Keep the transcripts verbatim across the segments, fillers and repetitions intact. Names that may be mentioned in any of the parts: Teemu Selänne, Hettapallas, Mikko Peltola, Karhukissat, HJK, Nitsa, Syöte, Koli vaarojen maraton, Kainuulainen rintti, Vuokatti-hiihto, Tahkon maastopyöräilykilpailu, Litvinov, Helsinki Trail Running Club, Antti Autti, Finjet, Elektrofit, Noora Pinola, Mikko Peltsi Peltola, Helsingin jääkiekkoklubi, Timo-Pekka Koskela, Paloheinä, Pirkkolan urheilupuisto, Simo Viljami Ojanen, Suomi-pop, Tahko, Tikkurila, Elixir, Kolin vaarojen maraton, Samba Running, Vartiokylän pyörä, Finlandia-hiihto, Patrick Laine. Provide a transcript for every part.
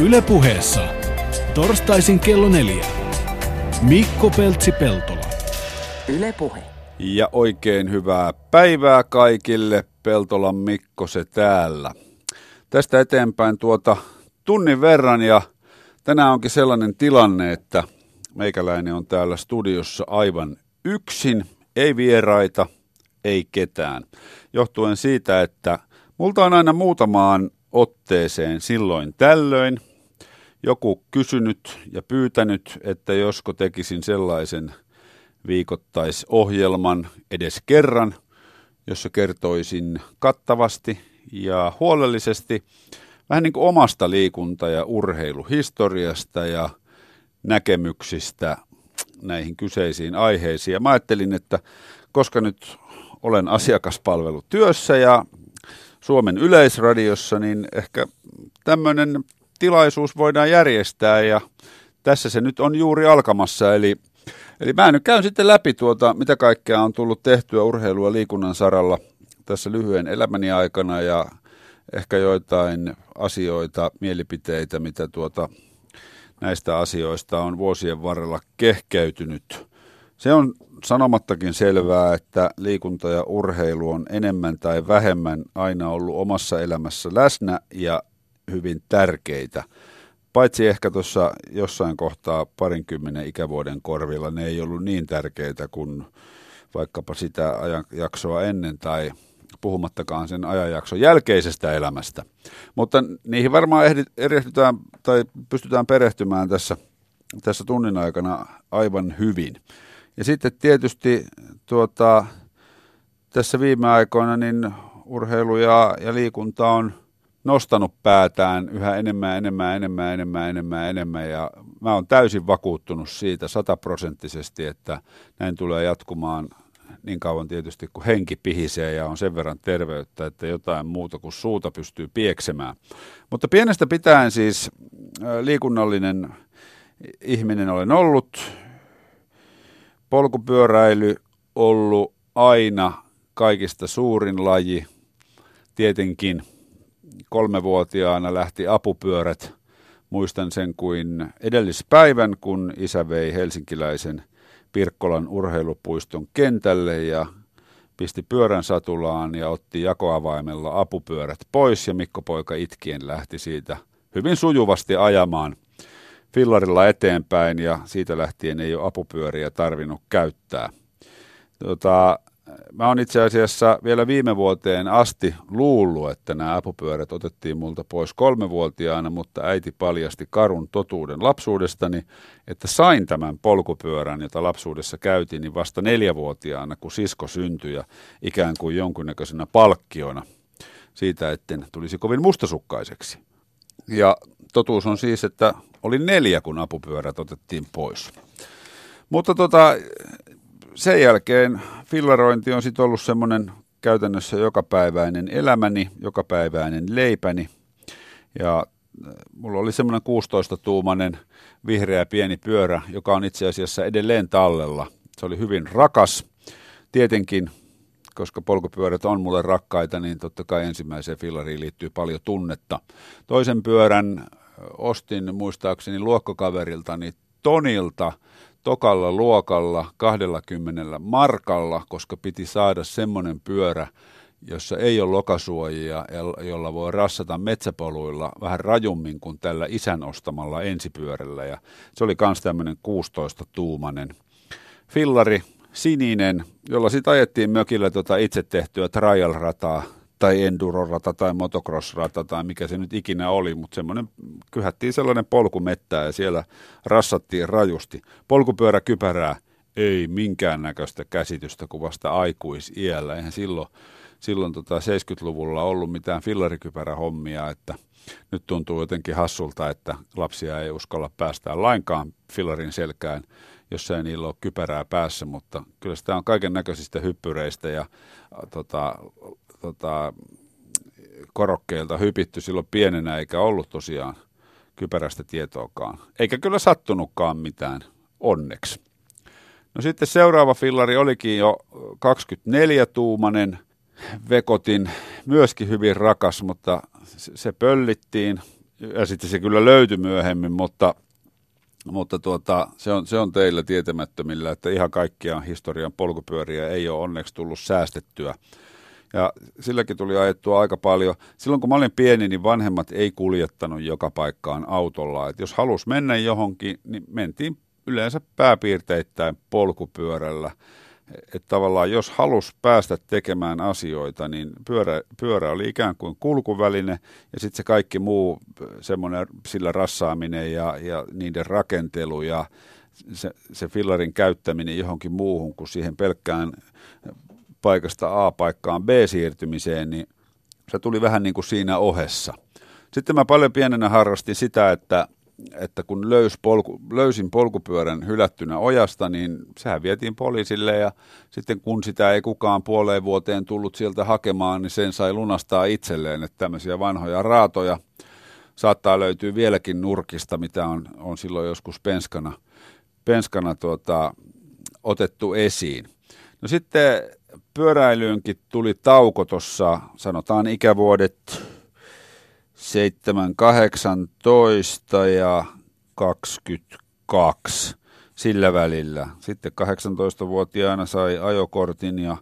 Yle Puheessa. Torstaisin kello neljä. Mikko Peltsi Peltola. Yle Puhe. Ja oikein hyvää päivää kaikille. Peltolan Mikko se täällä. Tästä eteenpäin tuota tunnin verran ja tänään onkin sellainen tilanne, että meikäläinen on täällä studiossa aivan yksin. Ei vieraita, ei ketään. Johtuen siitä, että multa on aina muutamaan otteeseen silloin tällöin joku kysynyt ja pyytänyt, että josko tekisin sellaisen viikoittaisohjelman edes kerran, jossa kertoisin kattavasti ja huolellisesti vähän niin kuin omasta liikunta- ja urheiluhistoriasta ja näkemyksistä näihin kyseisiin aiheisiin. Ja mä ajattelin, että koska nyt olen asiakaspalvelutyössä ja Suomen Yleisradiossa, niin ehkä tämmöinen tilaisuus voidaan järjestää ja tässä se nyt on juuri alkamassa. Eli, eli mä nyt käyn sitten läpi tuota, mitä kaikkea on tullut tehtyä urheilua liikunnan saralla tässä lyhyen elämäni aikana ja ehkä joitain asioita, mielipiteitä, mitä tuota näistä asioista on vuosien varrella kehkeytynyt. Se on sanomattakin selvää, että liikunta ja urheilu on enemmän tai vähemmän aina ollut omassa elämässä läsnä ja hyvin tärkeitä. Paitsi ehkä tuossa jossain kohtaa parinkymmenen ikävuoden korvilla ne ei ollut niin tärkeitä kuin vaikkapa sitä ajanjaksoa ennen tai puhumattakaan sen ajanjakson jälkeisestä elämästä. Mutta niihin varmaan erehdytään tai pystytään perehtymään tässä, tässä tunnin aikana aivan hyvin. Ja sitten tietysti tuota, tässä viime aikoina niin urheilu ja, ja liikunta on nostanut päätään yhä enemmän, enemmän, enemmän, enemmän, enemmän, enemmän. Ja mä oon täysin vakuuttunut siitä sataprosenttisesti, että näin tulee jatkumaan niin kauan tietysti, kun henki pihisee ja on sen verran terveyttä, että jotain muuta kuin suuta pystyy pieksemään. Mutta pienestä pitäen siis liikunnallinen ihminen olen ollut. Polkupyöräily ollut aina kaikista suurin laji. Tietenkin kolmevuotiaana lähti apupyörät. Muistan sen kuin edellispäivän, kun isä vei helsinkiläisen Pirkkolan urheilupuiston kentälle ja pisti pyörän satulaan ja otti jakoavaimella apupyörät pois. Ja Mikko-poika itkien lähti siitä hyvin sujuvasti ajamaan fillarilla eteenpäin ja siitä lähtien ei ole apupyöriä tarvinnut käyttää. Tota, mä oon itse asiassa vielä viime vuoteen asti luullut, että nämä apupyörät otettiin multa pois kolmevuotiaana, mutta äiti paljasti karun totuuden lapsuudestani, että sain tämän polkupyörän, jota lapsuudessa käytiin, niin vasta neljävuotiaana, kun sisko syntyi ja ikään kuin jonkunnäköisenä palkkiona siitä, etten tulisi kovin mustasukkaiseksi. Ja totuus on siis, että oli neljä, kun apupyörät otettiin pois. Mutta tota, sen jälkeen fillarointi on sitten ollut semmoinen käytännössä jokapäiväinen elämäni, jokapäiväinen leipäni. Ja mulla oli semmoinen kuusitoista tuumainen vihreä pieni pyörä, joka on itse asiassa edelleen tallella. Se oli hyvin rakas. Tietenkin, koska polkupyörät on mulle rakkaita, niin totta kai ensimmäiseen fillariin liittyy paljon tunnetta. Toisen pyörän ostin muistaakseni luokkokaveriltani Tonilta tokalla luokalla kaksikymmentä markalla, koska piti saada semmoinen pyörä, jossa ei ole lokasuojia, jolla voi rassata metsäpoluilla vähän rajummin kuin tällä isän ostamalla ensipyörällä. Ja se oli myös tämmöinen kuusitoista tuumainen fillari, sininen, jolla sitten ajettiin mökillä tota itse tehtyä trial-rataa tai enduro-rata tai motocross-rata tai mikä se nyt ikinä oli, mutta semmoinen, kyhättiin sellainen polkumettää ja siellä rassattiin rajusti. Polkupyöräkypärää ei minkäännäköistä käsitystä kuin vasta aikuisiällä. Eihän silloin, silloin tota seitsemänkymmentäluvulla ollut mitään fillarikypärähommia, että nyt tuntuu jotenkin hassulta, että lapsia ei uskalla päästää lainkaan fillarin selkään, jossa ei niillä ole kypärää päässä, mutta kyllä sitä on kaiken näköisistä hyppyreistä ja tota, tota, korokkeilta hypitty silloin pienenä, eikä ollut tosiaan kypärästä tietoakaan. Eikä kyllä sattunutkaan mitään, onneksi. No sitten seuraava fillari olikin jo kaksikymmentäneljä tuumainen Vekotin, myöskin hyvin rakas, mutta se pöllittiin. ja sitten se kyllä löytyi myöhemmin, mutta, mutta tuota, se, on, se on teillä tietämättömillä, että ihan kaikkiaan historian polkupyöriä ei ole onneksi tullut säästettyä. Ja silläkin tuli ajettua aika paljon. Silloin kun mä olin pieni, niin vanhemmat ei kuljettanut joka paikkaan autolla. Et jos halusi mennä johonkin, niin mentiin yleensä pääpiirteittäin polkupyörällä. Et tavallaan jos halusi päästä tekemään asioita, niin pyörä, pyörä oli ikään kuin kulkuväline ja sitten se kaikki muu, semmoinen sillä rassaaminen ja, ja niiden rakentelu ja se, se fillarin käyttäminen johonkin muuhun kuin siihen pelkkään paikasta A paikkaan B siirtymiseen, niin se tuli vähän niin kuin siinä ohessa. Sitten mä paljon pienenä harrastin sitä, että, että kun löys polku, löysin polkupyörän hylättynä ojasta, niin sehän vietiin poliisille ja sitten kun sitä ei kukaan puoleen vuoteen tullut sieltä hakemaan, niin sen sai lunastaa itselleen, että tämmöisiä vanhoja raatoja saattaa löytyä vieläkin nurkista, mitä on, on silloin joskus penskana, penskana tuota, otettu esiin. No sitten pyöräilyynkin tuli tauko tuossa, sanotaan ikävuodet seitsemän, kahdeksantoista ja kaksikymmentäkaksi sillä välillä. Sitten kahdeksantoistavuotiaana sai ajokortin ja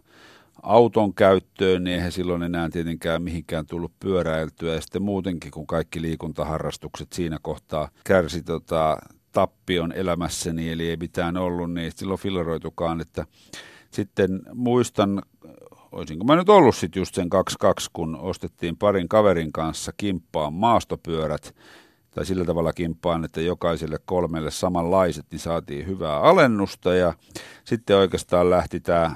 auton käyttöön, niin eihän silloin enää tietenkään mihinkään tullut pyöräiltyä. Ja sitten muutenkin, kun kaikki liikuntaharrastukset siinä kohtaa kärsi tota, tappion elämässäni, eli ei mitään ollut, niin silloin fillaroitukaan, että sitten muistan, olisinko mä nyt ollut sitten just sen kaksikymmentäkaksi, kun ostettiin parin kaverin kanssa kimppaan maastopyörät, tai sillä tavalla kimppaan, että jokaiselle kolmelle samanlaiset, niin saatiin hyvää alennusta, ja sitten oikeastaan lähti tämä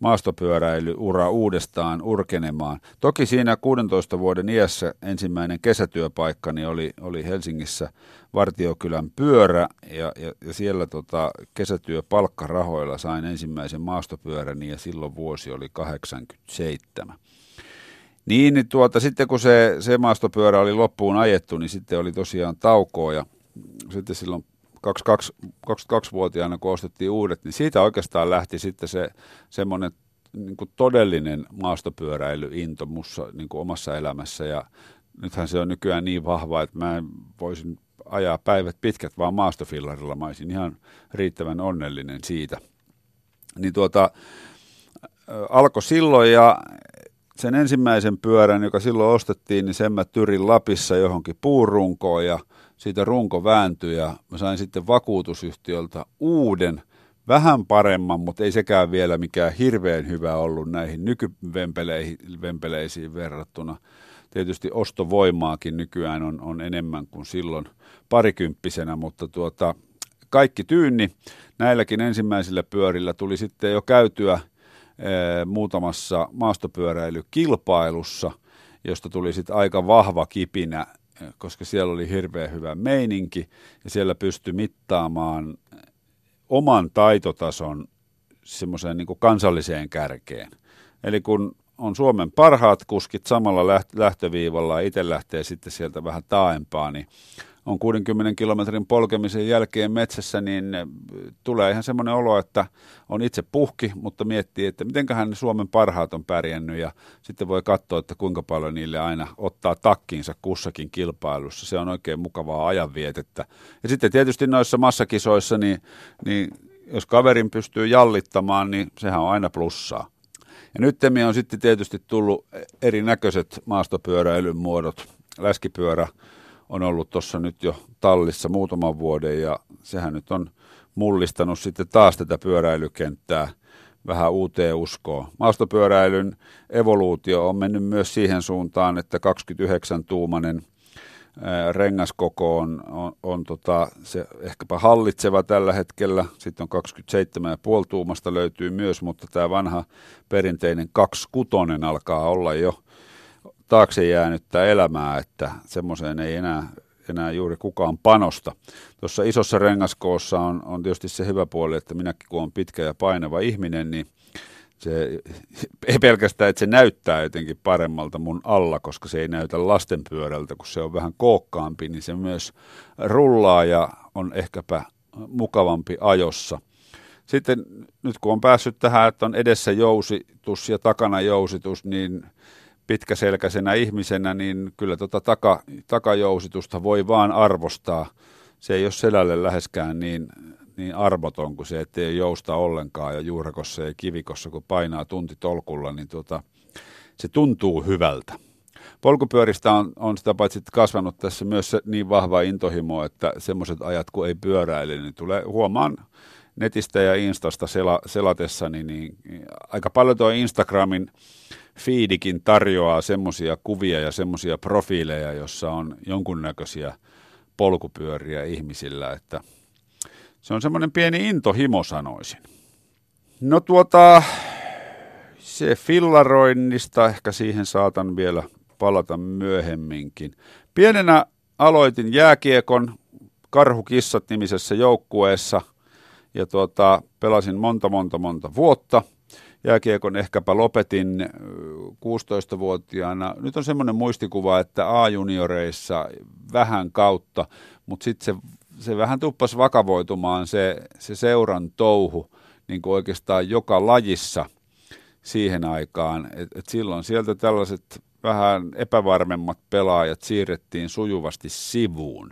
maastopyöräilyura uudestaan urkenemaan. Toki siinä kuudentoista vuoden iässä ensimmäinen kesätyöpaikkani oli, oli Helsingissä Vartiokylän pyörä ja, ja, ja siellä tota kesätyöpalkkarahoilla sain ensimmäisen maastopyöräni ja silloin vuosi oli kahdeksankymmentäseitsemän. Niin, niin tuota, sitten kun se, se maastopyörä oli loppuun ajettu, niin sitten oli tosiaan taukoa ja sitten silloin kaksikymmentäkaksivuotiaana, kun ostettiin uudet, niin siitä oikeastaan lähti sitten se semmoinen niin kuin todellinen maastopyöräilyinto mussa, niin kuin omassa elämässä. Ja nythän se on nykyään niin vahva, että mä voisin ajaa päivät pitkät vaan maastofillarilla. Mä olisin ihan riittävän onnellinen siitä. Niin tuota, alkoi silloin ja sen ensimmäisen pyörän, joka silloin ostettiin, niin sen mä tyrin Lapissa johonkin puurunkoon ja siitä runko vääntyi ja mä sain sitten vakuutusyhtiöltä uuden, vähän paremman, mutta ei sekään vielä mikään hirveän hyvä ollut näihin nykyvempeleisiin verrattuna. Tietysti ostovoimaakin nykyään on, on enemmän kuin silloin parikymppisenä, mutta tuota, kaikki tyynni näilläkin ensimmäisillä pyörillä tuli sitten jo käytyä ee, muutamassa maastopyöräilykilpailussa, josta tuli sitten aika vahva kipinä, koska siellä oli hirveän hyvä meininki ja siellä pystyi mittaamaan oman taitotason semmoiseen niin kuin kansalliseen kärkeen. Eli kun on Suomen parhaat kuskit samalla lähtöviivalla ja itse lähtee sitten sieltä vähän taaempaa, niin on kuudenkymmenen kilometrin polkemisen jälkeen metsässä, niin tulee ihan semmoinen olo, että on itse puhki, mutta miettii, että mitenköhän Suomen parhaat on pärjännyt ja sitten voi katsoa, että kuinka paljon niille aina ottaa takkiinsa kussakin kilpailussa. Se on oikein mukavaa ajanvietettä. Ja sitten tietysti noissa massakisoissa, niin, niin jos kaverin pystyy jallittamaan, niin sehän on aina plussaa. Ja nyt me on sitten tietysti tullut erinäköiset maastopyöräilyn muodot, läskipyörä, on ollut tuossa nyt jo tallissa muutaman vuoden ja sehän nyt on mullistanut sitten taas tätä pyöräilykenttää vähän uuteen uskoon. Maastopyöräilyn evoluutio on mennyt myös siihen suuntaan, että kaksikymmentäyhdeksän tuumainen rengaskoko on, on, on tota, se ehkäpä hallitseva tällä hetkellä. Sitten on kaksikymmentäseitsemän pilkku viisi tuumasta löytyy myös, mutta tämä vanha perinteinen kaksikymmentäkuusi alkaa olla jo taakse jäänyttä elämää, että semmoiseen ei enää, enää juuri kukaan panosta. Tuossa isossa rengaskoossa on, on tietysti se hyvä puoli, että minäkin kun olen pitkä ja painava ihminen, niin se ei pelkästään, että se näyttää jotenkin paremmalta mun alla, koska se ei näytä lastenpyörältä, kun se on vähän kookkaampi, niin se myös rullaa ja on ehkäpä mukavampi ajossa. Sitten nyt kun on päässyt tähän, että on edessä jousitus ja takana jousitus, niin pitkäselkäisenä ihmisenä, niin kyllä tota taka, takajousitusta voi vaan arvostaa. Se ei ole selälle läheskään niin, niin armoton kuin se, ettei jousta ollenkaan ja juurakossa ja kivikossa, kun painaa tuntitolkulla, niin tota, se tuntuu hyvältä. Polkupyöristä on, on sitä paitsi kasvanut tässä myös niin vahva intohimo, että semmoiset ajat, kun ei pyöräile, niin tulee huomaan netistä ja Instasta sela, selatessani, niin aika paljon tuo Instagramin feedikin tarjoaa semmoisia kuvia ja semmoisia profiileja, jossa on jonkunnäköisiä polkupyöriä ihmisillä, että se on semmoinen pieni intohimo, sanoisin. No tuota, se fillaroinnista ehkä siihen saatan vielä palata myöhemminkin. Pienenä aloitin jääkiekon Karhukissat-nimisessä joukkueessa ja tuota, pelasin monta, monta, monta vuotta. Jääkiekon ehkäpä lopetin kuusitoistavuotiaana. Nyt on semmoinen muistikuva, että A-junioreissa vähän kautta, mutta sitten se, se vähän tuppasi vakavoitumaan se, se seuran touhu niin kuin oikeastaan joka lajissa siihen aikaan. Et, et silloin sieltä tällaiset vähän epävarmemmat pelaajat siirrettiin sujuvasti sivuun.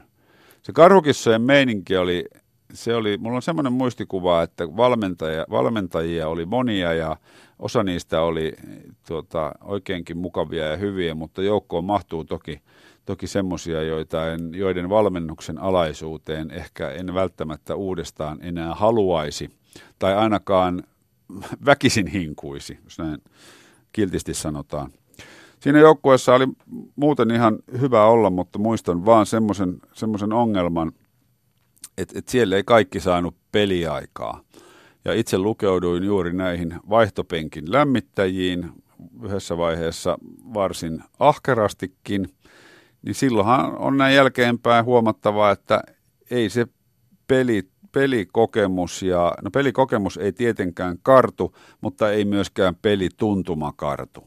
Se Karhukissojen meininki oli... Se oli, mulla on semmoinen muistikuva, että valmentaja, valmentajia oli monia ja osa niistä oli tuota, oikeinkin mukavia ja hyviä, mutta joukkoon mahtuu toki, toki semmoisia, joiden valmennuksen alaisuuteen ehkä en välttämättä uudestaan enää haluaisi tai ainakaan väkisin hinkuisi, jos näin kiltisti sanotaan. Siinä joukkueessa oli muuten ihan hyvä olla, mutta muistan vaan semmoisen, semmoisen ongelman, että et siellä ei kaikki saanut peliaikaa. Ja itse lukeuduin juuri näihin vaihtopenkin lämmittäjiin yhdessä vaiheessa varsin ahkerastikin. Niin silloinhan on näin jälkeenpäin huomattava, että ei se peli, pelikokemus, ja, no pelikokemus ei tietenkään kartu, mutta ei myöskään pelituntuma kartu.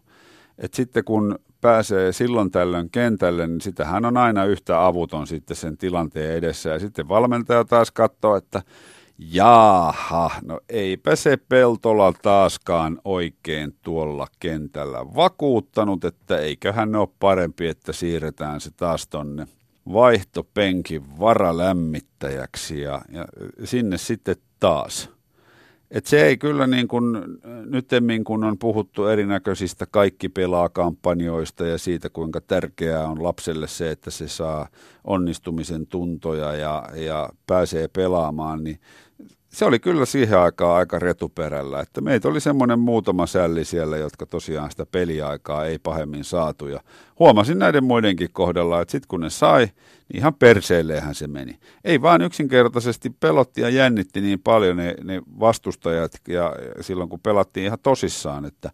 Et sitten kun pääsee silloin tällöin kentälle, niin sitähän on aina yhtä avuton sitten sen tilanteen edessä. Ja sitten valmentaja taas katsoo, että jaaha, no eipä se Peltola taaskaan oikein tuolla kentällä vakuuttanut, että eiköhän ole parempi, että siirretään se taas tonne vaihtopenkin varalämmittäjäksi ja, ja sinne sitten taas. Et se ei kyllä niin kuin nytemmin, kun on puhuttu erinäköisistä kaikki pelaa -kampanjoista ja siitä, kuinka tärkeää on lapselle se, että se saa onnistumisen tuntoja ja, ja pääsee pelaamaan, niin se oli kyllä siihen aikaan aika retuperällä. Että meitä oli semmoinen muutama sälli siellä, jotka tosiaan sitä peliaikaa ei pahemmin saatu. Ja huomasin näiden muidenkin kohdalla, että sitten kun ne sai, niin ihan perseilleehän se meni. Ei vaan yksinkertaisesti pelotti ja jännitti niin paljon ne, ne vastustajat ja silloin kun pelattiin ihan tosissaan, että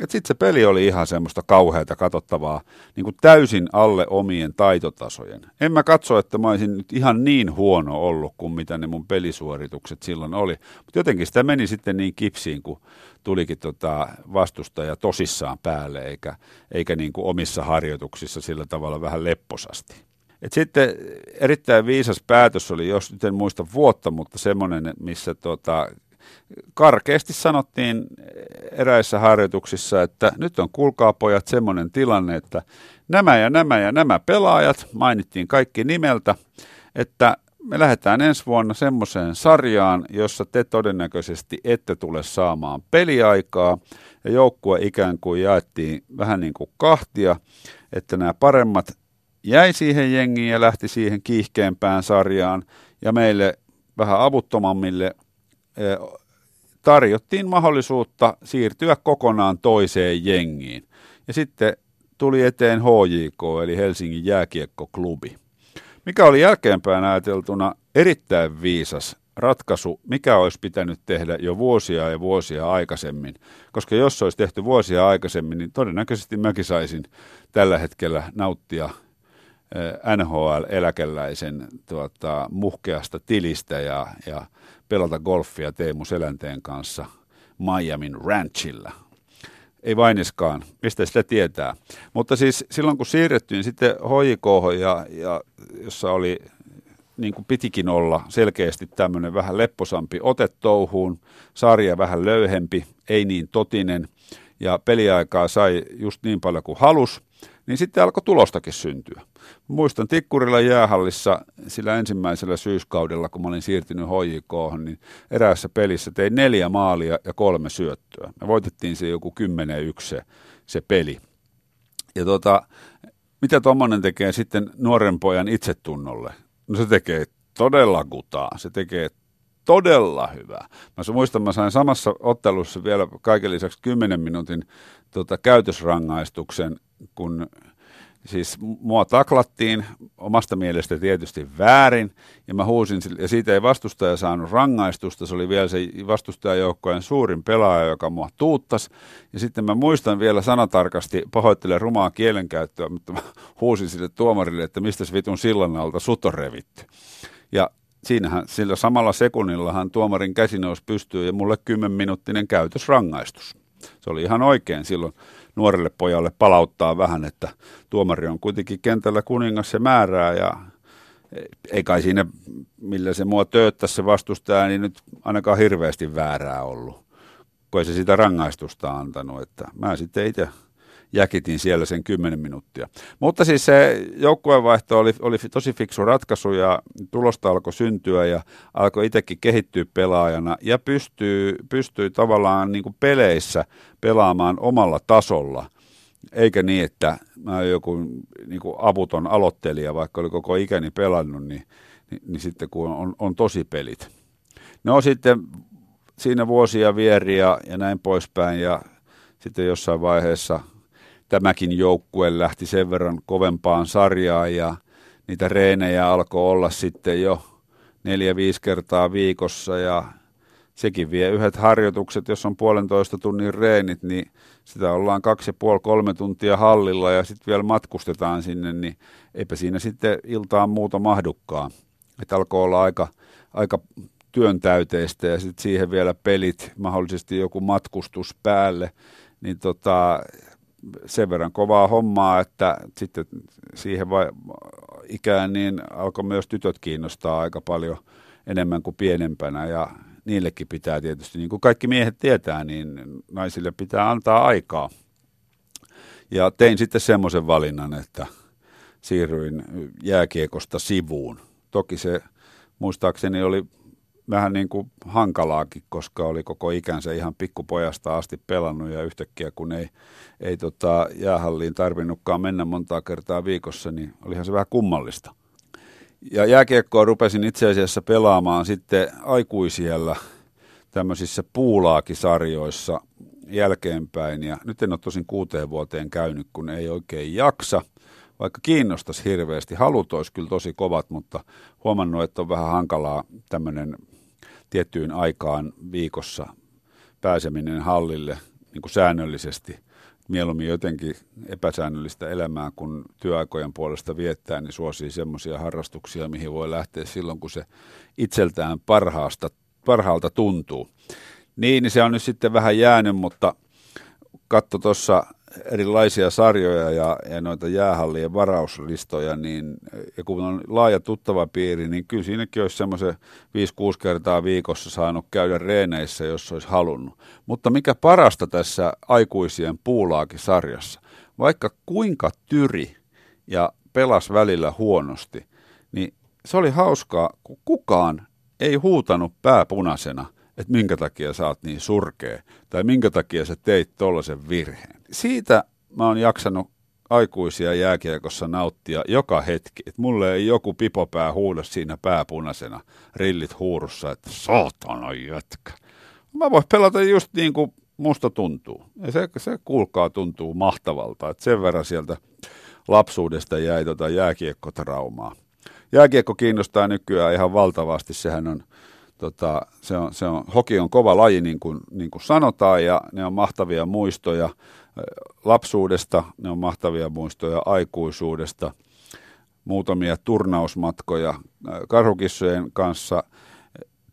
et sitten se peli oli ihan semmoista kauheata katsottavaa, niin kuin täysin alle omien taitotasojen. En mä katso, että mä olisin nyt ihan niin huono ollut kuin mitä ne mun pelisuoritukset silloin oli. Mutta jotenkin sitä meni sitten niin kipsiin, kun tulikin tota vastustaja tosissaan päälle, eikä, eikä niin kuin omissa harjoituksissa sillä tavalla vähän lepposasti. Et sitten erittäin viisas päätös oli, jos nyt en muista vuotta, mutta semmoinen, missä... Tota, karkeasti sanottiin eräissä harjoituksissa, että nyt on kuulkaa pojat semmoinen tilanne, että nämä ja nämä ja nämä pelaajat, mainittiin kaikki nimeltä, että me lähdetään ensi vuonna semmoiseen sarjaan, jossa te todennäköisesti ette tule saamaan peliaikaa ja joukkue ikään kuin jaettiin vähän niin kuin kahtia, että nämä paremmat jäi siihen jengiin ja lähti siihen kiihkeämpään sarjaan ja meille vähän avuttomammille tarjottiin mahdollisuutta siirtyä kokonaan toiseen jengiin. Ja sitten tuli eteen H J K, eli Helsingin jääkiekkoklubi, mikä oli jälkeenpäin ajateltuna erittäin viisas ratkaisu, mikä olisi pitänyt tehdä jo vuosia ja vuosia aikaisemmin. Koska jos olisi tehty vuosia aikaisemmin, niin todennäköisesti mäkin saisin tällä hetkellä nauttia N H L-eläkeläisen tuota, muhkeasta tilistä ja, ja pelata golfia Teemu Selänteen kanssa Miamin Ranchilla. Ei vainiskaan, mistä sitä tietää. Mutta siis silloin kun siirrettiin sitten H J K:hon, ja, ja jossa oli niin kuin pitikin olla selkeästi tämmöinen vähän lepposampi ote touhuun, sarja vähän löyhempi, ei niin totinen. ja peliaikaa sai just niin paljon kuin halusi, niin sitten alkoi tulostakin syntyä. Muistan Tikkurilla jäähallissa sillä ensimmäisellä syyskaudella, kun mä olin siirtynyt H J K:hon, niin eräässä pelissä tein neljä maalia ja kolme syöttöä. Me voitettiin se joku kymmenen yksi se, se peli. Ja tota, mitä tuommoinen tekee sitten nuoren pojan itsetunnolle? No se tekee todella kutaa, se tekee todella hyvää. Mä muistan, mä sain samassa ottelussa vielä kaiken lisäksi kymmenen minuutin tota, käytösrangaistuksen, kun siis mua taklattiin omasta mielestä tietysti väärin, ja mä huusin, ja siitä ei vastustaja saanut rangaistusta, se oli vielä se vastustajajoukkojen suurin pelaaja, joka mua tuuttasi, ja sitten mä muistan vielä sanatarkasti, pahoittelen rumaa kielenkäyttöä, mutta mä huusin sille tuomarille, että mistäs vitun sillan alta sut on revitty. Ja siinähän, sillä samalla sekunnillahan tuomarin käsi nousi pystyyn ja mulle kymmenminuuttinen käytösrangaistus. Se oli ihan oikein silloin nuorelle pojalle palauttaa vähän, että tuomari on kuitenkin kentällä kuningas ja määrää, ja ei kai siinä, millä se mua tööttäisi se vastustaja, niin nyt ainakaan hirveästi väärää ollut, kun ei se sitä rangaistusta antanut, että mä sitten itse jäkitin siellä sen kymmenen minuuttia. Mutta siis se joukkueenvaihto oli, oli tosi fiksu ratkaisu ja tulosta alkoi syntyä ja alkoi itsekin kehittyä pelaajana ja pystyy, pystyy tavallaan niin kuin peleissä pelaamaan omalla tasolla. Eikä niin, että mä olen joku niin kuin aputon aloittelija, vaikka oli koko ikäni pelannut, niin, niin, niin sitten kun on, on tosi pelit. No sitten siinä vuosia vieri ja, ja näin poispäin ja sitten jossain vaiheessa tämäkin joukkue lähti sen verran kovempaan sarjaan ja niitä reenejä alkoi olla sitten jo neljä, viisi kertaa viikossa ja sekin vie yhdet harjoitukset, jos on puolentoista tunnin reenit, niin sitä ollaan kaksi ja puoli, kolme tuntia hallilla ja sitten vielä matkustetaan sinne, niin eipä siinä sitten iltaan muuta mahdukaan. Että alkoi olla aika, aika työntäyteistä ja sitten siihen vielä pelit, mahdollisesti joku matkustus päälle, niin tota sen verran kovaa hommaa, että sitten siihen vai ikään niin alkoi myös tytöt kiinnostaa aika paljon enemmän kuin pienempänä ja niillekin pitää tietysti, niin kuin kaikki miehet tietää, niin naisille pitää antaa aikaa. Ja tein sitten semmoisen valinnan, että siirryin jääkiekosta sivuun. Toki se muistaakseni oli vähän niin kuin hankalaakin, koska oli koko ikänsä ihan pikkupojasta asti pelannut ja yhtäkkiä kun ei, ei tota jäähalliin tarvinnutkaan mennä montaa kertaa viikossa, niin olihan se vähän kummallista. Ja jääkiekkoa rupesin itse asiassa pelaamaan sitten aikuisiellä tämmöisissä puulaakisarjoissa jälkeenpäin. Ja nyt en ole tosin kuuteen vuoteen käynyt, kun ei oikein jaksa. Vaikka kiinnostaisi hirveästi, halut olisi kyllä tosi kovat, mutta huomannut, että on vähän hankalaa tämmöinen tiettyyn aikaan viikossa pääseminen hallille niin kuin säännöllisesti. Mieluummin jotenkin epäsäännöllistä elämää, kun työaikojen puolesta viettää, niin suosii semmoisia harrastuksia, mihin voi lähteä silloin, kun se itseltään parhaasta, parhaalta tuntuu. Niin, niin se on nyt sitten vähän jäänyt, mutta katso tuossa erilaisia sarjoja ja, ja noita jäähallien varauslistoja, niin, ja kun on laaja tuttava piiri, niin kyllä siinäkin olisi semmoisen viisi kuusi kertaa viikossa saanut käydä reeneissä, jos olisi halunnut. Mutta mikä parasta tässä aikuisien puulaakisarjassa, vaikka kuinka tyri ja pelasi välillä huonosti, niin se oli hauskaa, kun kukaan ei huutanut pääpunaisena, että minkä takia sä oot niin surkea, tai minkä takia sä teit tollaisen virheen. Siitä mä oon jaksanut aikuisia jääkiekossa nauttia joka hetki, että mulle ei joku pipopää huuda siinä pääpunaisena, rillit huurussa, että saatana jätkä. Mä voin pelata just niin kuin musta tuntuu, ja se, se kuulkaa tuntuu mahtavalta, että sen verran sieltä lapsuudesta jäi tota jääkiekkotraumaa. Jääkiekko kiinnostaa nykyään ihan valtavasti, sehän on Tota, se on, se on, hoki on kova laji, niin kuin, niin kuin sanotaan, ja ne on mahtavia muistoja lapsuudesta, ne on mahtavia muistoja aikuisuudesta, muutamia turnausmatkoja. Karhukissojen kanssa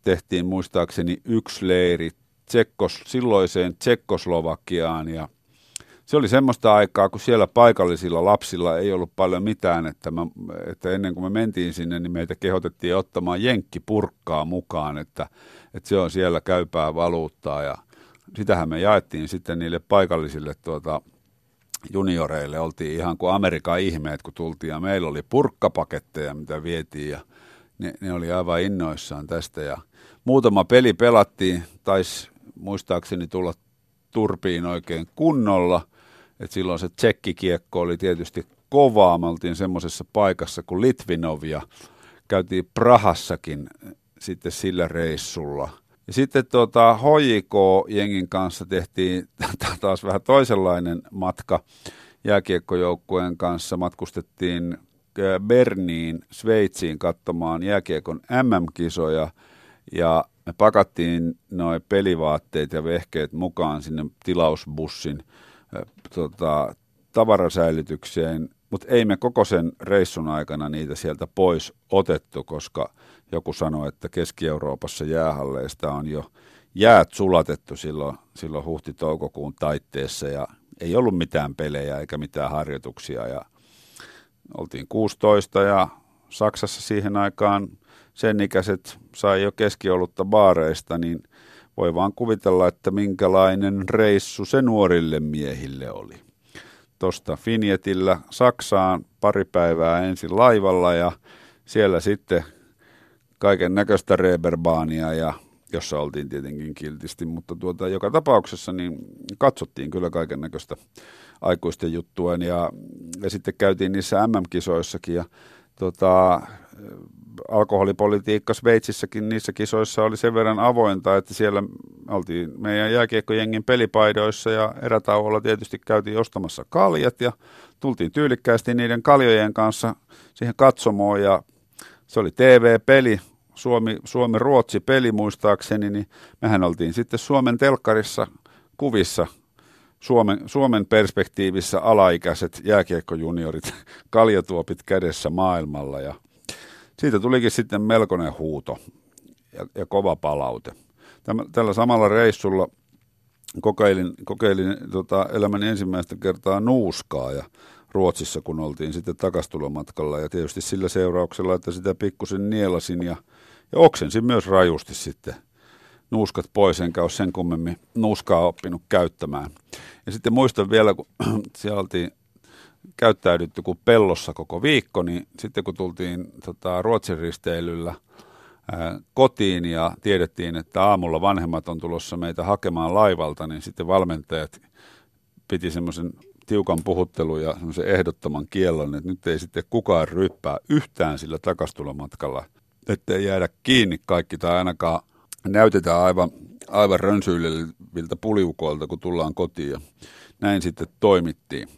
tehtiin muistaakseni yksi leiri Tsekkos, silloiseen Tsekkoslovakiaan, ja se oli semmoista aikaa, kun siellä paikallisilla lapsilla ei ollut paljon mitään, että, mä, että ennen kuin me mentiin sinne, niin meitä kehotettiin ottamaan jenkkipurkkaa mukaan, että, että se on siellä käypää valuuttaa ja sitähän me jaettiin sitten niille paikallisille tuota, junioreille. Oltiin ihan kuin Amerikan ihmeet, kun tultiin, ja meillä oli purkkapaketteja, mitä vietiin, ja ne, ne oli aivan innoissaan tästä. Ja muutama peli pelattiin, taisi muistaakseni tulla turpiin oikein kunnolla, että silloin se tsekkikiekko oli tietysti kovaa. Me oltiin semmoisessa paikassa kuin Litvinovia, käytiin Prahassakin sitten sillä reissulla. Ja sitten tuota, H J K-jengin kanssa tehtiin taas vähän toisenlainen matka. Jääkiekkojoukkueen kanssa matkustettiin Berniin, Sveitsiin katsomaan jääkiekon M M-kisoja, ja me pakattiin noi pelivaatteet ja vehkeet mukaan sinne tilausbussin äh, tota, tavarasäilytykseen, mutta ei me koko sen reissun aikana niitä sieltä pois otettu, koska joku sanoi, että Keski-Euroopassa jäähalleista on jo jäät sulatettu silloin, silloin huhti-toukokuun taitteessa, ja ei ollut mitään pelejä eikä mitään harjoituksia, ja oltiin kuusitoista, ja Saksassa siihen aikaan sen ikäiset sai jo keskiolutta baareista, niin voi vaan kuvitella, että minkälainen reissu se nuorille miehille oli. Tuosta Finjetillä Saksaan pari päivää ensin laivalla, ja siellä sitten kaiken näköistä reeberbaania, ja jossa oltiin tietenkin kiltisti, mutta tuota, joka tapauksessa niin katsottiin kyllä kaiken näköistä aikuisten juttuen, ja, ja sitten käytiin niissä M M-kisoissakin, ja tota, alkoholipolitiikka Sveitsissäkin niissä kisoissa oli sen verran avointa, että siellä oltiin meidän jääkiekkojengin pelipaidoissa, ja erätauolla tietysti käytiin ostamassa kaljat, ja tultiin tyylikkäästi niiden kaljojen kanssa siihen katsomoon, ja se oli T V-peli, Suomi, Suomi-Ruotsi-peli muistaakseni, niin mehän oltiin sitten Suomen telkkarissa kuvissa, Suomen, Suomen perspektiivissä alaikäiset jääkiekkojuniorit, kaljatuopit kädessä maailmalla, ja siitä tulikin sitten melkoinen huuto ja, ja kova palaute. Tämä, tällä samalla reissulla kokeilin, kokeilin tota, elämäni ensimmäistä kertaa nuuskaa, ja Ruotsissa, kun oltiin sitten takastulomatkalla, ja tietysti sillä seurauksella, että sitä pikkusen nielasin, ja, ja oksensin myös rajusti sitten nuuskat pois, enkä ole sen kummemmin nuuskaa oppinut käyttämään. Ja sitten muistan vielä, kun siellä oltiin käyttäydytty kuin pellossa koko viikko, niin sitten kun tultiin tota, Ruotsin risteilyllä ää, kotiin, ja tiedettiin, että aamulla vanhemmat on tulossa meitä hakemaan laivalta, niin sitten valmentajat piti semmoisen tiukan puhuttelun ja semmoisen ehdottoman kiellon, että nyt ei sitten kukaan ryppää yhtään sillä takastulomatkalla, ettei jäädä kiinni kaikki tai ainakaan näytetään aivan, aivan rönsyileviltä puliukoilta, kun tullaan kotiin, ja näin sitten toimittiin.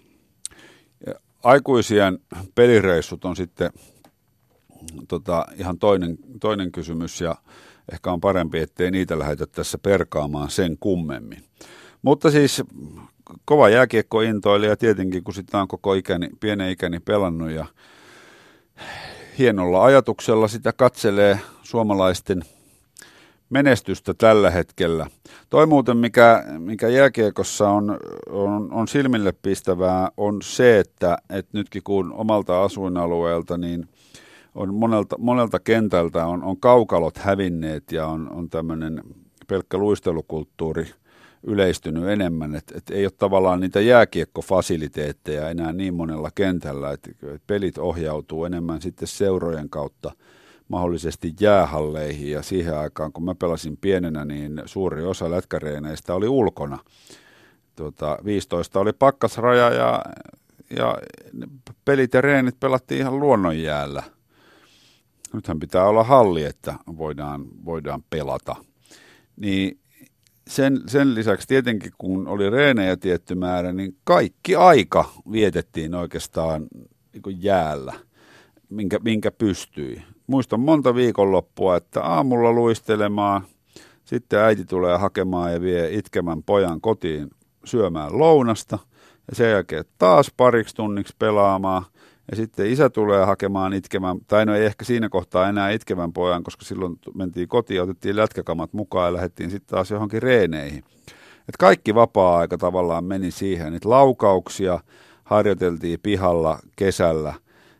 Aikuisien pelireissut on sitten tota, ihan toinen, toinen kysymys, ja ehkä on parempi, ettei niitä lähdetä tässä perkaamaan sen kummemmin. Mutta siis kova jääkiekkointoilija tietenkin, kun sitä on koko ikäni, pienen ikäni pelannut, ja hienolla ajatuksella sitä katselee suomalaisten menestystä tällä hetkellä. Toi muuten, mikä, mikä jääkiekossa on, on, on silmille pistävää, on se, että et nytkin kun omalta asuinalueelta, niin on monelta, monelta kentältä on, on kaukalot hävinneet, ja on, on tämmöinen pelkkä luistelukulttuuri yleistynyt enemmän, että et ei ole tavallaan niitä jääkiekkofasiliteetteja enää niin monella kentällä, että et pelit ohjautuu enemmän sitten seurojen kautta mahdollisesti jäähalleihin, ja siihen aikaan, kun mä pelasin pienenä, niin suuri osa lätkäreeneistä oli ulkona. Tuota, viisitoista oli pakkasraja, ja, ja pelit ja reenit pelattiin ihan luonnonjäällä. Nythän pitää olla halli, että voidaan, voidaan pelata. Niin sen, sen lisäksi tietenkin, kun oli reenejä tietty määrä, niin kaikki aika vietettiin oikeastaan niin kuin jäällä, minkä, minkä pystyi. Muistan monta viikonloppua, että aamulla luistelemaan, sitten äiti tulee hakemaan ja vie itkemän pojan kotiin syömään lounasta, ja sen jälkeen taas pariksi tunniksi pelaamaan, ja sitten isä tulee hakemaan itkemän, tai no ei ehkä siinä kohtaa enää itkemän pojan, koska silloin mentiin kotiin ja otettiin lätkäkamat mukaan ja lähdettiin sitten taas johonkin reeneihin. Et kaikki vapaa-aika tavallaan meni siihen, että laukauksia harjoiteltiin pihalla kesällä,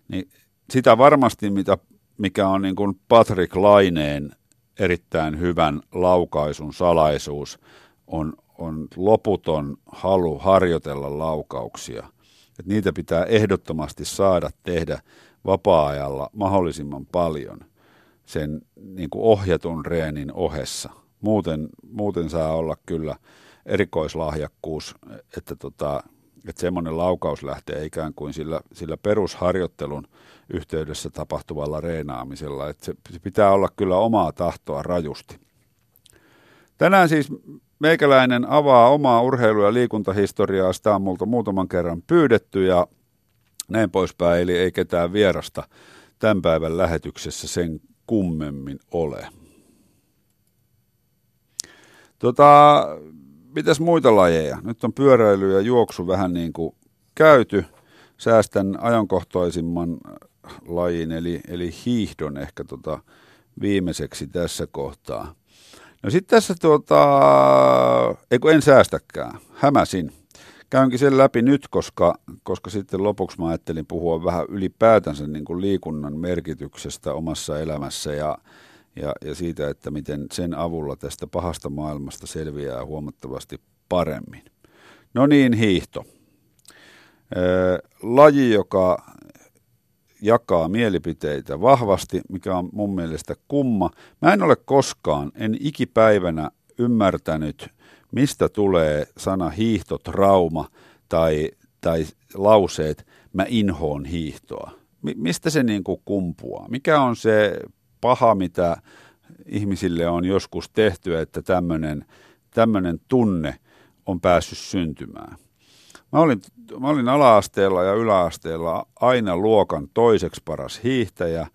niin sitä varmasti mitä mikä on niin kuin Patrick Laineen erittäin hyvän laukaisun salaisuus, on, on loputon halu harjoitella laukauksia. Et niitä pitää ehdottomasti saada tehdä vapaa-ajalla mahdollisimman paljon sen niin kuin ohjatun reenin ohessa. Muuten, muuten saa olla kyllä erikoislahjakkuus, että, tota, että semmoinen laukaus lähtee ikään kuin sillä, sillä perusharjoittelun yhteydessä tapahtuvalla reenaamisella. Että se, se pitää olla kyllä omaa tahtoa rajusti. Tänään siis meikäläinen avaa omaa urheilu- ja liikuntahistoriaa. Sitä on multa muutaman kerran pyydetty ja näin poispäin. Eli ei ketään vierasta tämän päivän lähetyksessä sen kummemmin ole. Tota, mitäs muita lajeja? Nyt on pyöräily ja juoksu vähän niin kuin käyty. Säästän ajankohtaisimman lajin, eli, eli hiihdon ehkä tota viimeiseksi tässä kohtaa. No sitten tässä tuota, ei kun en säästäkään, hämäsin. Käynkin sen läpi nyt, koska, koska sitten lopuksi mä ajattelin puhua vähän ylipäätänsä niin kuin liikunnan merkityksestä omassa elämässä ja, ja, ja siitä, että miten sen avulla tästä pahasta maailmasta selviää huomattavasti paremmin. No niin, hiihto. Ee, laji, joka jakaa mielipiteitä vahvasti, mikä on mun mielestä kumma. Mä en ole koskaan, en ikipäivänä ymmärtänyt, mistä tulee sana hiihtotrauma tai, tai lauseet, mä inhoon hiihtoa. Mistä se niin kuin kumpuaa? Mikä on se paha, mitä ihmisille on joskus tehty, että tämmöinen, tämmöinen tunne on päässyt syntymään? Mä olin, mä olin ala-asteella ja yläasteella aina luokan toiseksi paras hiihtäjä.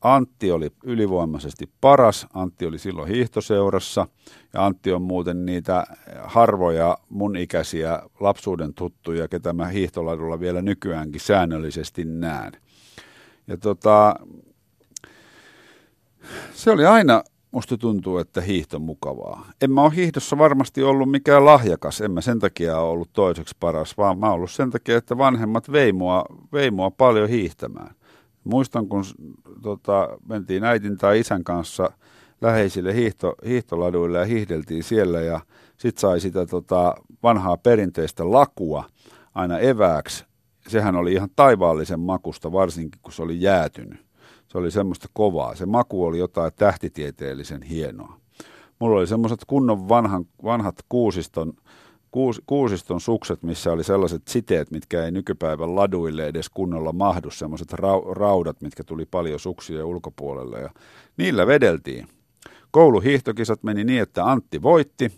Antti oli ylivoimaisesti paras. Antti oli silloin hiihtoseurassa. Ja Antti on muuten niitä harvoja mun ikäisiä lapsuuden tuttuja, ketä mä hiihtolaidulla vielä nykyäänkin säännöllisesti näen. Ja tota, se oli aina... Musta tuntuu, että hiihto on mukavaa. En mä ole hiihdossa varmasti ollut mikään lahjakas, en mä sen takia ole ollut toiseksi paras, vaan mä oon ollut sen takia, että vanhemmat vei mua, vei mua paljon hiihtämään. Muistan, kun tota, mentiin äitin tai isän kanssa läheisille hiihto, hiihtoladuille ja hiihdeltiin siellä ja sit sai sitä tota, vanhaa perinteistä lakua aina evääksi. Sehän oli ihan taivaallisen makusta, varsinkin kun se oli jäätynyt. Se oli semmoista kovaa. Se maku oli jotain tähtitieteellisen hienoa. Mulla oli semmoiset kunnon vanhan, vanhat kuusiston, kuus, kuusiston sukset, missä oli sellaiset siteet, mitkä ei nykypäivän laduille edes kunnolla mahdu. Semmoiset ra- raudat, mitkä tuli paljon suksia ulkopuolelle. Ja niillä vedeltiin. Kouluhiihtokisat meni niin, että Antti voitti.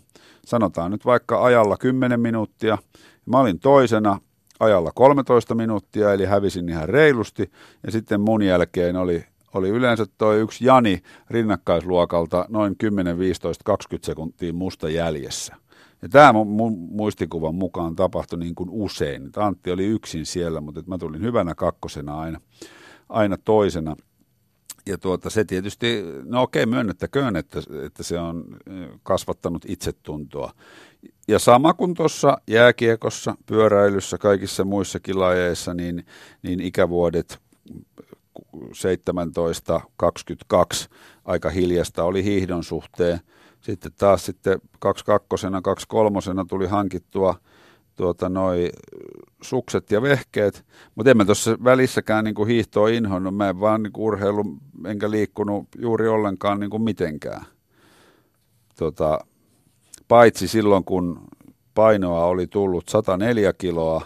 Sanotaan nyt vaikka ajalla kymmenen minuuttia. Mä olin toisena. Ajalla kolmetoista minuuttia, eli hävisin ihan reilusti, ja sitten mun jälkeen oli, oli yleensä toi yksi Jani rinnakkaisluokalta noin kymmenen, viisitoista, kaksikymmentä sekuntia musta jäljessä. Ja tämä mun muistikuvan mukaan tapahtui niin kuin usein. Et Antti oli yksin siellä, mutta mä tulin hyvänä kakkosena aina, aina toisena. Ja tuota, se tietysti, no okei, myönnettäköön, että, että se on kasvattanut itsetuntoa. Ja sama kuin tuossa jääkiekossa, pyöräilyssä, kaikissa muissakin lajeissa, niin, niin ikävuodet seitsemäntoista kaksikymmentäkaksi aika hiljasta oli hiihdon suhteen. Sitten taas sitten kaksikymmentäkaksi kaksikymmentäkolme tuli hankittua tuota noi sukset ja vehkeet, mutta en mä tuossa välissäkään niinku hiihtoa inhonnut, mä en vaan niinku urheilu, enkä liikkunut juuri ollenkaan niinku mitenkään. Tota, paitsi silloin, kun painoa oli tullut sata neljä kiloa,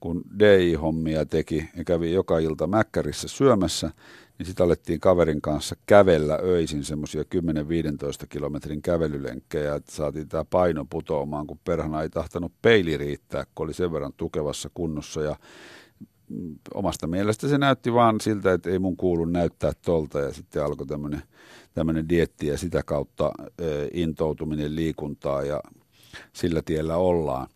kun D I-hommia teki ja kävi joka ilta Mäkkärissä syömässä, niin sitten alettiin kaverin kanssa kävellä öisin semmoisia kymmenen viisitoista kilometrin kävelylenkkejä, että saatiin tämä paino putoamaan, kun perhana ei tahtanut peili riittää, kun oli sen verran tukevassa kunnossa. Ja omasta mielestä se näytti vaan siltä, että ei mun kuulu näyttää tolta, ja sitten alkoi tämmöinen dieetti ja sitä kautta intoutuminen liikuntaa, ja sillä tiellä ollaan.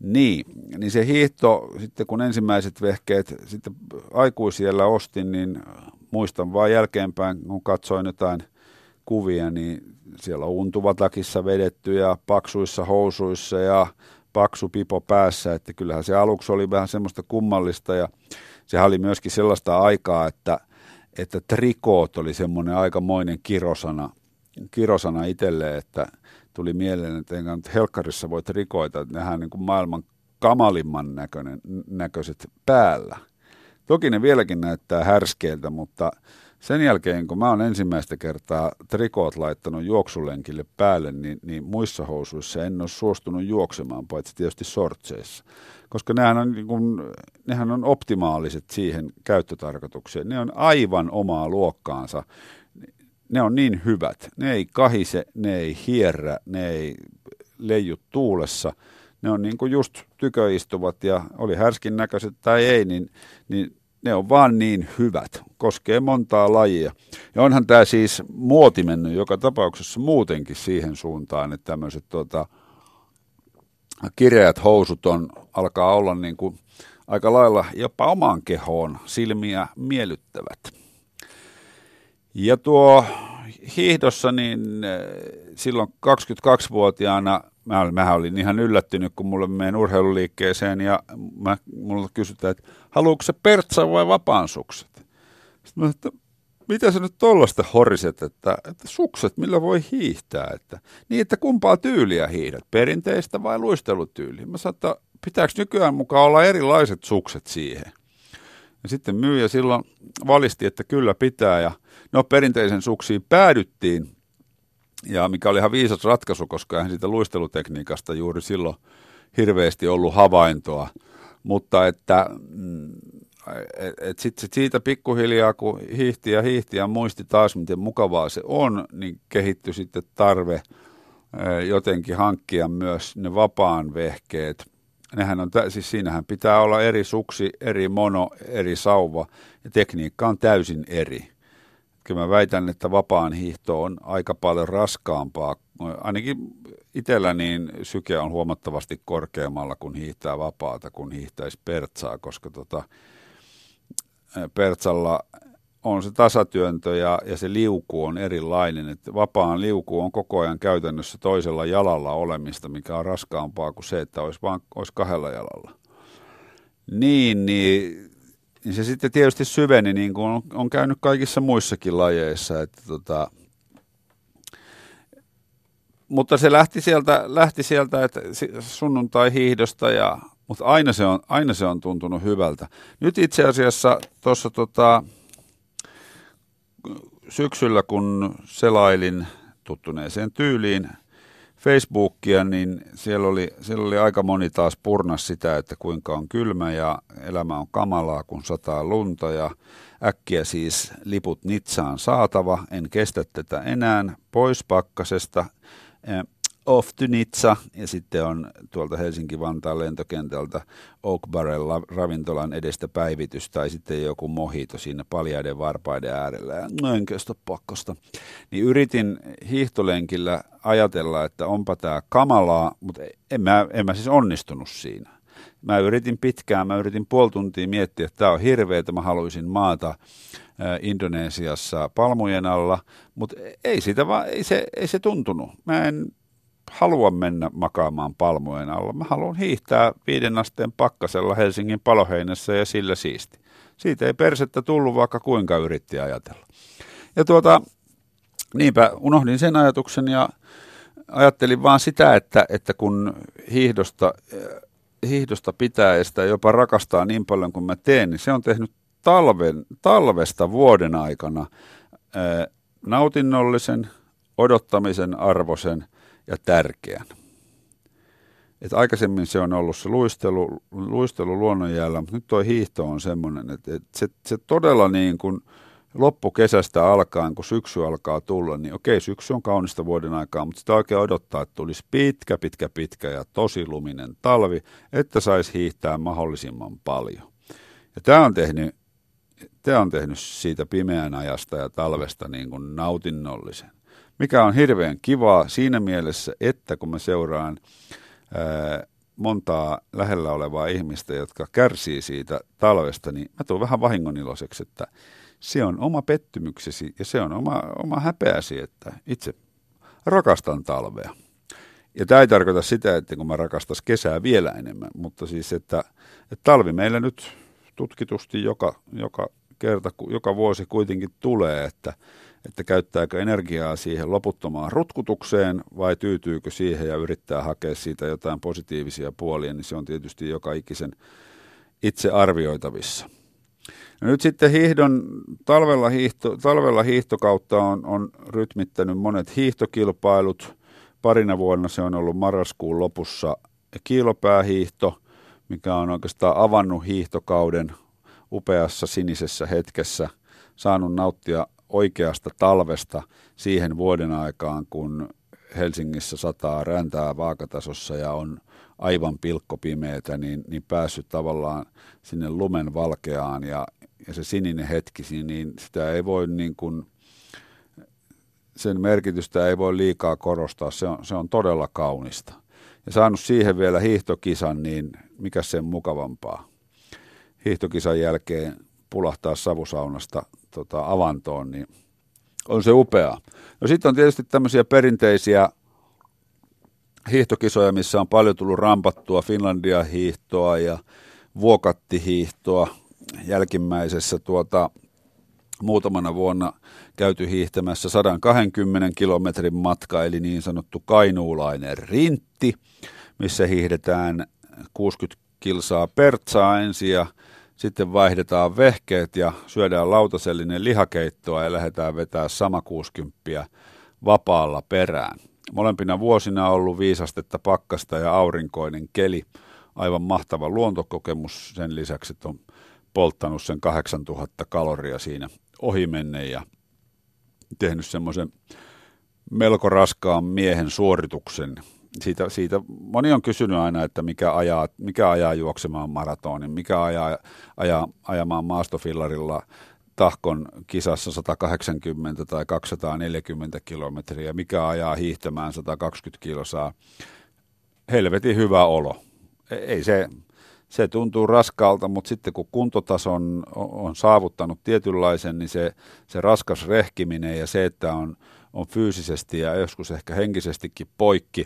Niin, niin se hiihto, sitten kun ensimmäiset vehkeet sitten aikuisiellä ostin, niin muistan vaan jälkeenpäin, kun katsoin jotain kuvia, niin siellä on untuvatakissa vedetty ja paksuissa housuissa ja paksu pipo päässä, että kyllähän se aluksi oli vähän semmoista kummallista ja sehän oli myöskin sellaista aikaa, että, että trikoot oli semmoinen aikamoinen kirosana, kirosana itselle, että tuli mieleen, että enkä nyt helkkarissa voit rikoita, että nehän on niin kuin maailman kamalimman näköinen, näköiset päällä. Toki ne vieläkin näyttää härskeiltä, mutta sen jälkeen, kun mä oon ensimmäistä kertaa trikoot laittanut juoksulenkille päälle, niin, niin muissa housuissa en ole suostunut juoksemaan, paitsi tietysti sortseissa. Koska nehän on, niin kuin, nehän on optimaaliset siihen käyttötarkoitukseen. Ne on aivan omaa luokkaansa. Ne on niin hyvät. Ne ei kahise, ne ei hierrä, ne ei leiju tuulessa. Ne on niin kuin just tyköistuvat ja oli härskin näköiset tai ei, niin, niin ne on vaan niin hyvät. Koskee montaa lajia. Ja onhan tämä siis muoti mennyt joka tapauksessa muutenkin siihen suuntaan, että tämmöiset tota, kireät housut on, alkaa olla niin kuin aika lailla jopa omaan kehoon silmiä miellyttävät. Ja tuo hiihdossa niin silloin kaksikymmentäkaksivuotiaana Mä, mä olin ihan yllättynyt, kun mulle menen urheiluliikkeeseen ja mä, mulle kysytään, että haluatko se pertsa vai vapaan sukset? Sitten mä että mitä sä nyt tollaista horiset, että, että sukset, millä voi hiihtää? Että, niin, että kumpaa tyyliä hiihdät, perinteistä vai luistelutyyliä? Mä sanoin, että pitääkö nykyään mukaan olla erilaiset sukset siihen? Ja sitten myyjä silloin valisti, että kyllä pitää ja no perinteisen suksiin päädyttiin. Ja mikä oli ihan viisas ratkaisu, koska eihän siitä luistelutekniikasta juuri silloin hirveästi ollut havaintoa. Mutta että et, et sit, sit siitä pikkuhiljaa, kun hiihti ja hiihti ja muisti taas, miten mukavaa se on, niin kehittyi sitten tarve jotenkin hankkia myös ne vapaan vehkeet. Nehän on, siis siinähän pitää olla eri suksi, eri mono, eri sauva ja tekniikka on täysin eri. Kyllä mä väitän, että vapaan hiihto on aika paljon raskaampaa. Ainakin itsellä niin syke on huomattavasti korkeammalla, kun hiihtää vapaata, kun hiihtäisi pertsaa, koska tota, pertsalla on se tasatyöntö ja, ja se liuku on erilainen. Et vapaan liuku on koko ajan käytännössä toisella jalalla olemista, mikä on raskaampaa kuin se, että olisi, vaan, olisi kahdella jalalla. Niin, niin... Niin se sitten tietysti syveni, niin kuin on käynyt kaikissa muissakin lajeissa. Että tota, mutta se lähti sieltä, lähti sieltä että sunnuntai-hiihdosta, ja, mutta aina se, on, aina se on tuntunut hyvältä. Nyt itse asiassa tuossa tota, syksyllä, kun selailin tuttuneeseen tyyliin Facebookia, niin siellä oli, siellä oli aika moni taas purnas sitä, että kuinka on kylmä ja elämä on kamalaa, kun sataa lunta ja äkkiä siis liput Nitsaan saatava, en kestä tätä enää, pois pakkasesta, eh, off to Nitsa ja sitten on tuolta Helsinki-Vantaan lentokentältä Oak Barrel ravintolan edestä päivitys tai sitten joku mojito siinä paljaiden varpaiden äärellä ja no en kestä pakkasta. Niin yritin hiihtolenkillä ajatella, että onpa tämä kamalaa, mutta en mä, en mä siis onnistunut siinä. Mä yritin pitkään, mä yritin puoli tuntia miettiä, että tämä on hirveetä, mä haluaisin maata Indonesiassa palmujen alla, mutta ei, siitä vaan, ei, se, ei se tuntunut. Mä en haluan mennä makaamaan palmujen alla. Mä haluan hiihtää viiden asteen pakkasella Helsingin paloheinässä ja sillä siisti. Siitä ei persettä tullut, vaikka kuinka yritti ajatella. Ja tuota, niinpä unohdin sen ajatuksen ja ajattelin vaan sitä, että, että kun hiihdosta, hiihdosta pitää ja sitä jopa rakastaa niin paljon kuin mä teen, niin se on tehnyt talven, talvesta vuoden aikana ää, nautinnollisen, odottamisen arvoisen ja tärkeän. Et aikaisemmin se on ollut se luistelu, luistelu luonnonjäällä, mutta nyt tuo hiihto on semmoinen, että et se, se todella niin kuin loppukesästä alkaen, kun syksy alkaa tulla, niin okei, syksy on kaunista vuoden aikaa, mutta sitä oikein odottaa, että tulisi pitkä, pitkä, pitkä ja tosi luminen talvi, että saisi hiihtää mahdollisimman paljon. Ja tämä on tehnyt, tämä on tehnyt siitä pimeän ajasta ja talvesta niin kuin nautinnollisen. Mikä on hirveän kivaa siinä mielessä, että kun mä seuraan ää, montaa lähellä olevaa ihmistä, jotka kärsii siitä talvesta, niin mä tuun vähän vahingoniloiseksi, että se on oma pettymyksesi ja se on oma, oma häpeäsi, että itse rakastan talvea. Ja tämä ei tarkoita sitä, että kun mä rakastas kesää vielä enemmän, mutta siis, että, että talvi meillä nyt tutkitusti joka, joka kerta, joka vuosi kuitenkin tulee, että että käyttääkö energiaa siihen loputtomaan rutkutukseen vai tyytyykö siihen ja yrittää hakea siitä jotain positiivisia puolia, niin se on tietysti joka ikisen itse arvioitavissa. No nyt sitten hiihdon, talvella, hiihto, talvella hiihtokautta on, on rytmittänyt monet hiihtokilpailut. Parina vuonna se on ollut marraskuun lopussa kiilopäähiihto, mikä on oikeastaan avannut hiihtokauden upeassa sinisessä hetkessä, saanut nauttia oikeasta talvesta siihen vuoden aikaan, kun Helsingissä sataa räntää vaakatasossa ja on aivan pilkkopimeetä, niin, niin päässyt tavallaan sinne lumen valkeaan ja, ja se sininen hetki, niin sitä ei voi niin kuin, sen merkitystä ei voi liikaa korostaa, se on, se on todella kaunista. Ja saanut siihen vielä hiihtokisan, niin mikä sen mukavampaa. Hiihtokisan jälkeen pulahtaa savusaunasta tota, avantoon, niin on se upeaa. No sitten on tietysti tämmöisiä perinteisiä hiihtokisoja, missä on paljon tullut rampattua Finlandia-hiihtoa ja Vuokatti-hiihtoa. Jälkimmäisessä tuota, muutamana vuonna käyty hiihtämässä sata kaksikymmentä kilometrin matka, eli niin sanottu Kainuulainen rintti, missä hiihdetään kuusikymmentä kilsaa pertsaa ensin ja sitten vaihdetaan vehkeet ja syödään lautasellinen lihakeittoa ja lähdetään vetämään sama kuusikymmentä vapaalla perään. Molempina vuosina on ollut viisastetta pakkasta ja aurinkoinen keli. Aivan mahtava luontokokemus sen lisäksi, että on polttanut sen kahdeksantuhatta kaloria siinä ohimenne ja tehnyt semmoisen melko raskaan miehen suorituksen. Siitä, siitä moni on kysynyt aina, että mikä ajaa, mikä ajaa juoksemaan maratonin, mikä ajaa, ajaa ajamaan maastofillarilla Tahkon kisassa sata kahdeksankymmentä tai kaksisataaneljäkymmentä kilometriä, mikä ajaa hiihtämään sata kaksikymmentä kilsaa. Helvetin hyvä olo. Ei se, se tuntuu raskaalta, mutta sitten kun kuntotaso on, on saavuttanut tietynlaisen, niin se, se raskas rehkiminen ja se, että on, on fyysisesti ja joskus ehkä henkisestikin poikki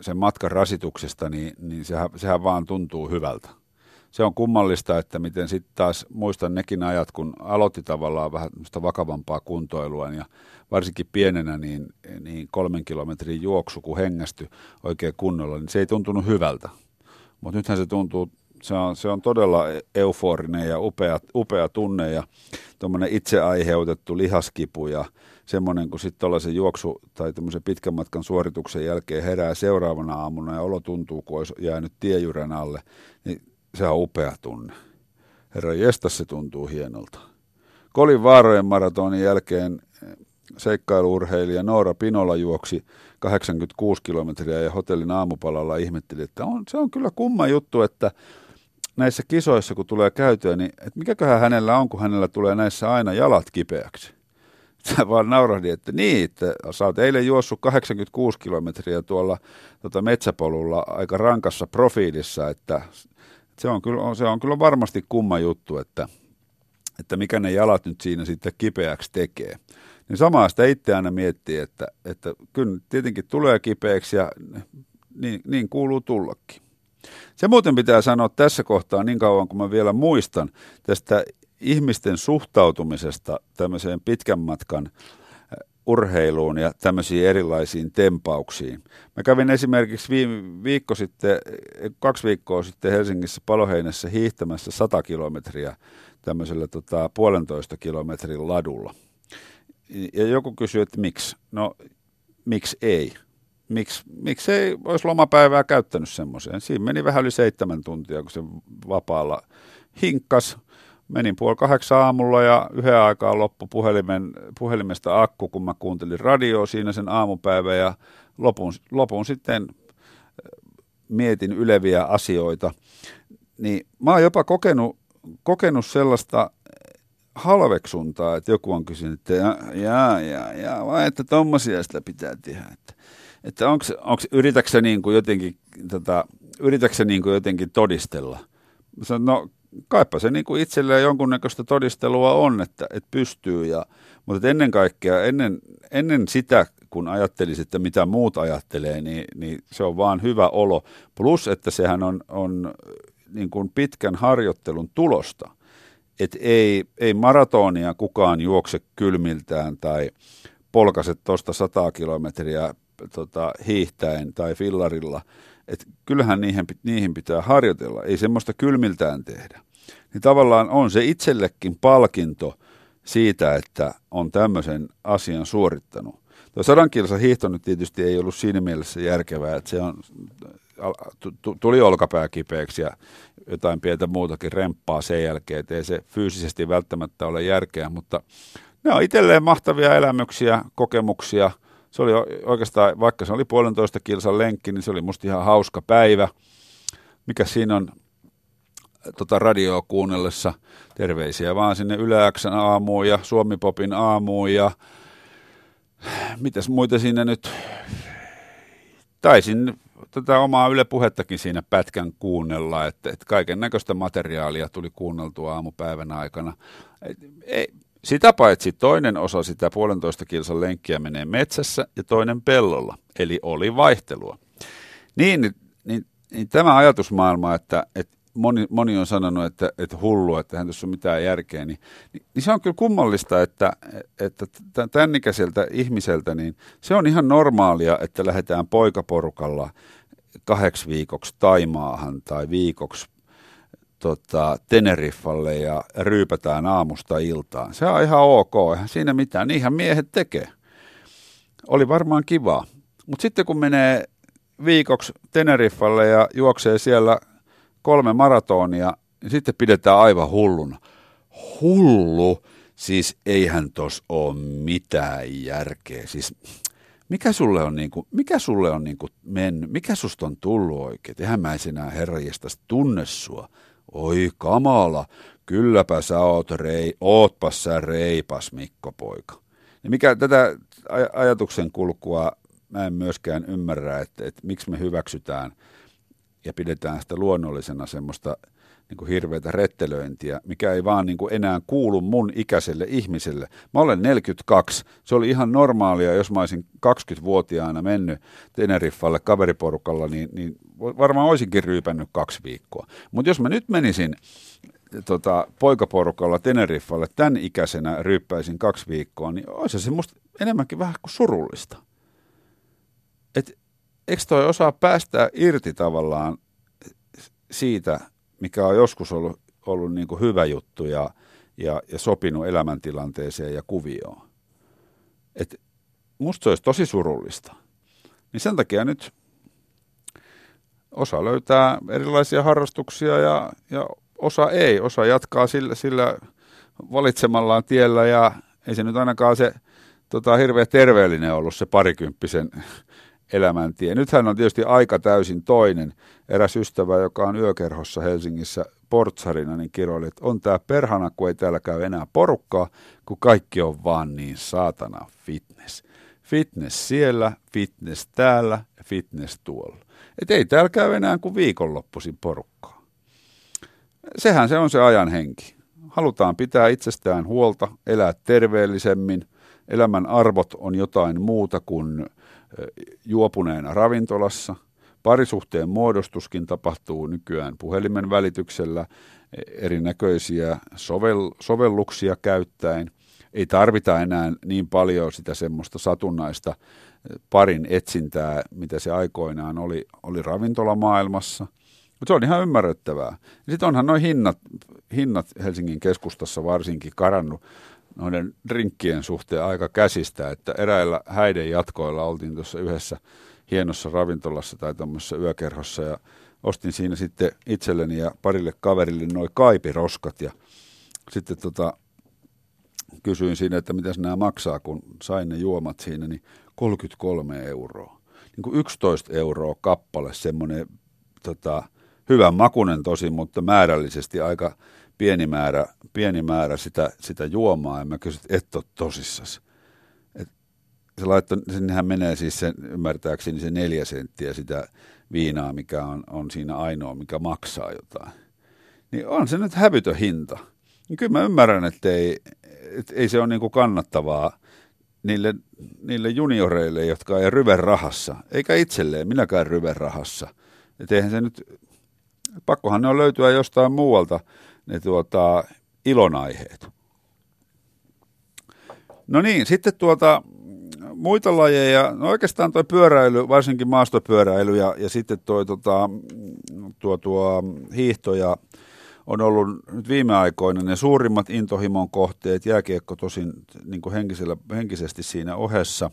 sen matkan rasituksesta, niin, niin sehän, sehän vaan tuntuu hyvältä. Se on kummallista, että miten sitten taas muistan nekin ajat, kun aloitti tavallaan vähän vakavampaa kuntoilua ja varsinkin pienenä niin, niin kolmen kilometrin juoksu, kun hengästyi oikein kunnolla, niin se ei tuntunut hyvältä. Mutta nythän se tuntuu, se on, se on todella euforinen ja upea, upea tunne ja tuommoinen itse aiheutettu lihaskipu ja semmoinen, kun sitten tuollaisen juoksu tai tämmöisen pitkän matkan suorituksen jälkeen herää seuraavana aamuna ja olo tuntuu, kun olisi jäänyt tiejyrän alle, niin se on upea tunne. Herra jestas, se tuntuu hienolta. Kolin vaarojen maratonin jälkeen seikkailuurheilija Noora Pinola juoksi kahdeksankymmentäkuusi kilometriä ja hotellin aamupalalla ihmetteli, että on, se on kyllä kumma juttu, että näissä kisoissa kun tulee käytyä, niin että mikäköhän hänellä on, kun hänellä tulee näissä aina jalat kipeäksi. Sä vaan naurahdin, että niin, että sä oot eilen juossut kahdeksankymmentäkuusi kilometriä tuolla tuota metsäpolulla aika rankassa profiilissa, että se on kyllä, se on kyllä varmasti kumma juttu, että, että mikä ne jalat nyt siinä sitten kipeäksi tekee. Niin samaa sitä itse aina miettii, että, että kyllä tietenkin tulee kipeäksi ja niin, niin kuuluu tullakin. Se muuten pitää sanoa tässä kohtaa niin kauan, kun mä vielä muistan tästä ihmisten suhtautumisesta tämmöiseen pitkän matkan urheiluun ja tämmöisiin erilaisiin tempauksiin. Mä kävin esimerkiksi viime viikko sitten, kaksi viikkoa sitten Helsingissä Paloheinässä hiihtämässä sata kilometriä tämmöisellä tota, puolentoista kilometrin ladulla. Ja joku kysyi, että miksi? No, miksi ei? Miksi, miksi ei olisi lomapäivää käyttänyt semmoiseen? Siinä meni vähän yli seitsemän tuntia, kun se vapaalla hinkkas. Menin puoli kahdeksan aamulla ja yhden aikaa loppu puhelimen, puhelimesta akku, kun mä kuuntelin radioa siinä sen aamupäivän ja lopun, lopun sitten mietin yleviä asioita. Niin mä oon jopa kokenut, kokenut sellaista halveksuntaa, että joku on kysynyt, että jaa, jaa, jaa, vai että tommosia sitä pitää tehdä, että, että onks, onks, yritätkö sä niin kuin jotenkin, tota, yritätkö sä niin kuin jotenkin todistella? Mä sanon, no, kaipa se niin kuin itselleen jonkunnäköistä todistelua on, että, että pystyy, ja, mutta ennen kaikkea, ennen, ennen sitä, kun ajattelisi, että mitä muut ajattelee, niin, niin se on vaan hyvä olo. Plus, että sehän on, on niin kuin pitkän harjoittelun tulosta. et ei, ei maratonia kukaan juokse kylmiltään tai polkaset tuosta sataa kilometriä tota, hiihtäen tai fillarilla. Et kyllähän niihin, niihin pitää harjoitella, ei semmoista kylmiltään tehdä. Niin tavallaan on se itsellekin palkinto siitä, että on tämmöisen asian suorittanut. Tuo sadan kilsan hiihto nyt tietysti ei ollut siinä mielessä järkevää, että se on, tuli olkapää kipeäksi ja jotain pientä muutakin remppaa sen jälkeen, että ei se fyysisesti välttämättä ole järkeä, mutta ne on itselleen mahtavia elämyksiä, kokemuksia. Se oli oikeastaan, vaikka se oli puolentoista kilsan lenkki, niin se oli musta ihan hauska päivä, mikä siinä on tota radioa kuunnellessa. Terveisiä vaan sinne Yle X:n aamuun ja Suomi-popin aamuun ja mitäs muita siinä nyt, taisin tätä omaa Yle Puhettakin siinä pätkän kuunnella, että, että kaiken näköistä materiaalia tuli kuunneltua aamupäivän aikana. Ei, sitä paitsi toinen osa sitä puolentoista kilsan lenkkiä menee metsässä ja toinen pellolla, eli oli vaihtelua. Niin, niin, niin tämä ajatusmaailma, että, että moni, moni on sanonut, että, että hullu, että hän tässä on mitään järkeä, niin, niin se on kyllä kummallista, että, että tämän ikäiseltä ihmiseltä niin se on ihan normaalia, että lähdetään poikaporukalla kahdeksi viikoksi Taimaahan tai viikoksi tota, Teneriffalle ja ryypätään aamusta iltaan. Se on ihan ok, eihän siinä mitään, niinhän miehet tekee. Oli varmaan kivaa, mutta sitten kun menee viikoksi Teneriffalle ja juoksee siellä kolme maratonia, ja sitten pidetään aivan hulluna. Hullu? Siis eihän tos ole mitään järkeä. Siis mikä sulle on, niinku, mikä sulle on niinku mennyt? Mikä susta on tullut oikein? Eihän mä enää herranjestas tunne sua. Oi kamala, kylläpä sä oot rei, ootpas sä reipas Mikko poika. Ja mikä tätä aj- ajatuksen kulkua mä en myöskään ymmärrä, että, että miksi me hyväksytään ja pidetään sitä luonnollisena semmoista niin kuin hirveätä rettelöintiä, mikä ei vaan niin kuin enää kuulu mun ikäiselle ihmiselle. Mä olen neljäkymmentäkaksi. Se oli ihan normaalia, jos mä olisin kaksikymmentävuotiaana mennyt Teneriffalle kaveriporukalla, niin, niin varmaan olisinkin ryypännyt kaksi viikkoa. Mutta jos mä nyt menisin tota, poikaporukalla Teneriffalle tämän ikäisenä ryyppäisin kaksi viikkoa, niin olisi se musta enemmänkin vähän kuin surullista. Että eikö toi osaa päästää irti tavallaan siitä, mikä on joskus ollut, ollut niin kuin hyvä juttu ja, ja, ja sopinut elämäntilanteeseen ja kuvioon? Et musta se olisi tosi surullista. Niin sen takia nyt osa löytää erilaisia harrastuksia ja, ja osa ei. Osa jatkaa sillä, sillä valitsemallaan tiellä ja ei se nyt ainakaan se tota, hirveän terveellinen ollut se parikymppisen elämäntie. Nythän on tietysti aika täysin toinen. Eräs ystävä, joka on yökerhossa Helsingissä portsarina, niin kirjoili, että on tää perhana, kun ei täällä käy enää porukkaa, kun kaikki on vaan niin saatana fitness. Fitness siellä, fitness täällä, fitness tuolla. Et ei täällä käy enää kuin viikonloppuisin porukkaa. Sehän se on se ajan henki. Halutaan pitää itsestään huolta, elää terveellisemmin. Elämän arvot on jotain muuta kuin juopuneena ravintolassa. Parisuhteen muodostuskin tapahtuu nykyään puhelimen välityksellä erinäköisiä sovel- sovelluksia käyttäen. Ei tarvita enää niin paljon sitä semmoista satunnaista parin etsintää, mitä se aikoinaan oli, oli ravintolamaailmassa. Mutta se on ihan ymmärrettävää. Sitten onhan nuo hinnat, hinnat Helsingin keskustassa varsinkin karannut noiden drinkkien suhteen aika käsistä, että eräillä häiden jatkoilla oltiin tuossa yhdessä hienossa ravintolassa tai tuommoisessa yökerhossa ja ostin siinä sitten itselleni ja parille kaverille noi kaipiroskat ja sitten tota, kysyin siinä, että mitäs nämä maksaa, kun sain ne juomat siinä, niin kolmekymmentäkolme euroa. Niin kuin yksitoista euroa kappale, semmoinen tota, hyvän makunen tosin, mutta määrällisesti aika pieni määrä, pieni määrä sitä, sitä juomaa, ja mä kysyin, että et ole tosissasi. Et se laitto, sinnehän menee siis sen, ymmärtääkseni se neljä senttiä sitä viinaa, mikä on, on siinä ainoa, mikä maksaa jotain. Niin on se nyt hävytön hinta. Niin kyllä mä ymmärrän, että ei, et ei se ole niinku kannattavaa niille, niille junioreille, jotka ei ryven rahassa, eikä itselleen, minäkään ryven rahassa. Et eihän se nyt, pakkohan ne on löytyä jostain muualta. Ne tuota, ilonaiheet. No niin, sitten tuota muita lajeja, no oikeastaan tuo pyöräily, varsinkin maastopyöräily ja, ja sitten tuo, tuota, tuo, tuo hiihto ja on ollut nyt viime aikoina ne suurimmat intohimon kohteet, jääkiekko tosin niin kuin henkisellä, henkisesti siinä ohessa.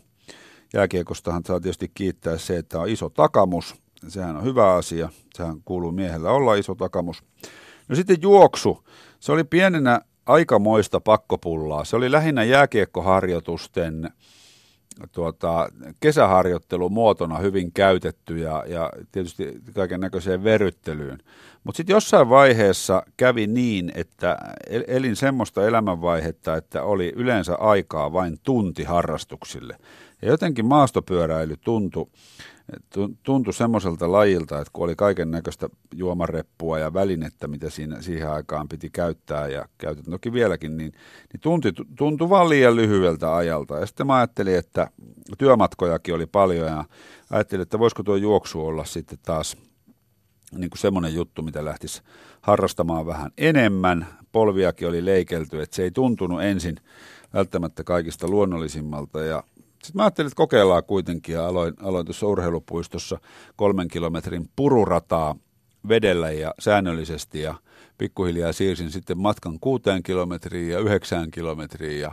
Jääkiekostahan saa tietysti kiittää se, että on iso takamus, sehän on hyvä asia, sehän kuuluu miehellä olla iso takamus. No sitten juoksu, se oli pienenä aikamoista pakkopullaa, se oli lähinnä jääkiekkoharjoitusten tuota, kesäharjoittelumuotona hyvin käytetty ja, ja tietysti kaiken näköiseen veryttelyyn. Mutta sitten jossain vaiheessa kävi niin, että elin semmoista elämänvaihetta, että oli yleensä aikaa vain tunti harrastuksille. Ja jotenkin maastopyöräily tuntui, tuntui semmoiselta lajilta, että kun oli kaiken näköistä juomareppua ja välinettä, mitä siinä, siihen aikaan piti käyttää ja käytetään toki vieläkin, niin, niin tuntui, tuntui vaan liian lyhyeltä ajalta. Ja sitten mä ajattelin, että työmatkojakin oli paljon ja ajattelin, että voisiko tuo juoksu olla sitten taas niin kuin semmoinen juttu, mitä lähtisi harrastamaan vähän enemmän. Polviakin oli leikelty, että se ei tuntunut ensin välttämättä kaikista luonnollisimmalta ja sitten mä ajattelin, että kokeillaan kuitenkin ja aloin, aloin tuossa urheilupuistossa kolmen kilometrin pururataa vedellä ja säännöllisesti ja pikkuhiljaa siirsin sitten matkan kuuteen kilometriin ja yhdeksään kilometriin ja,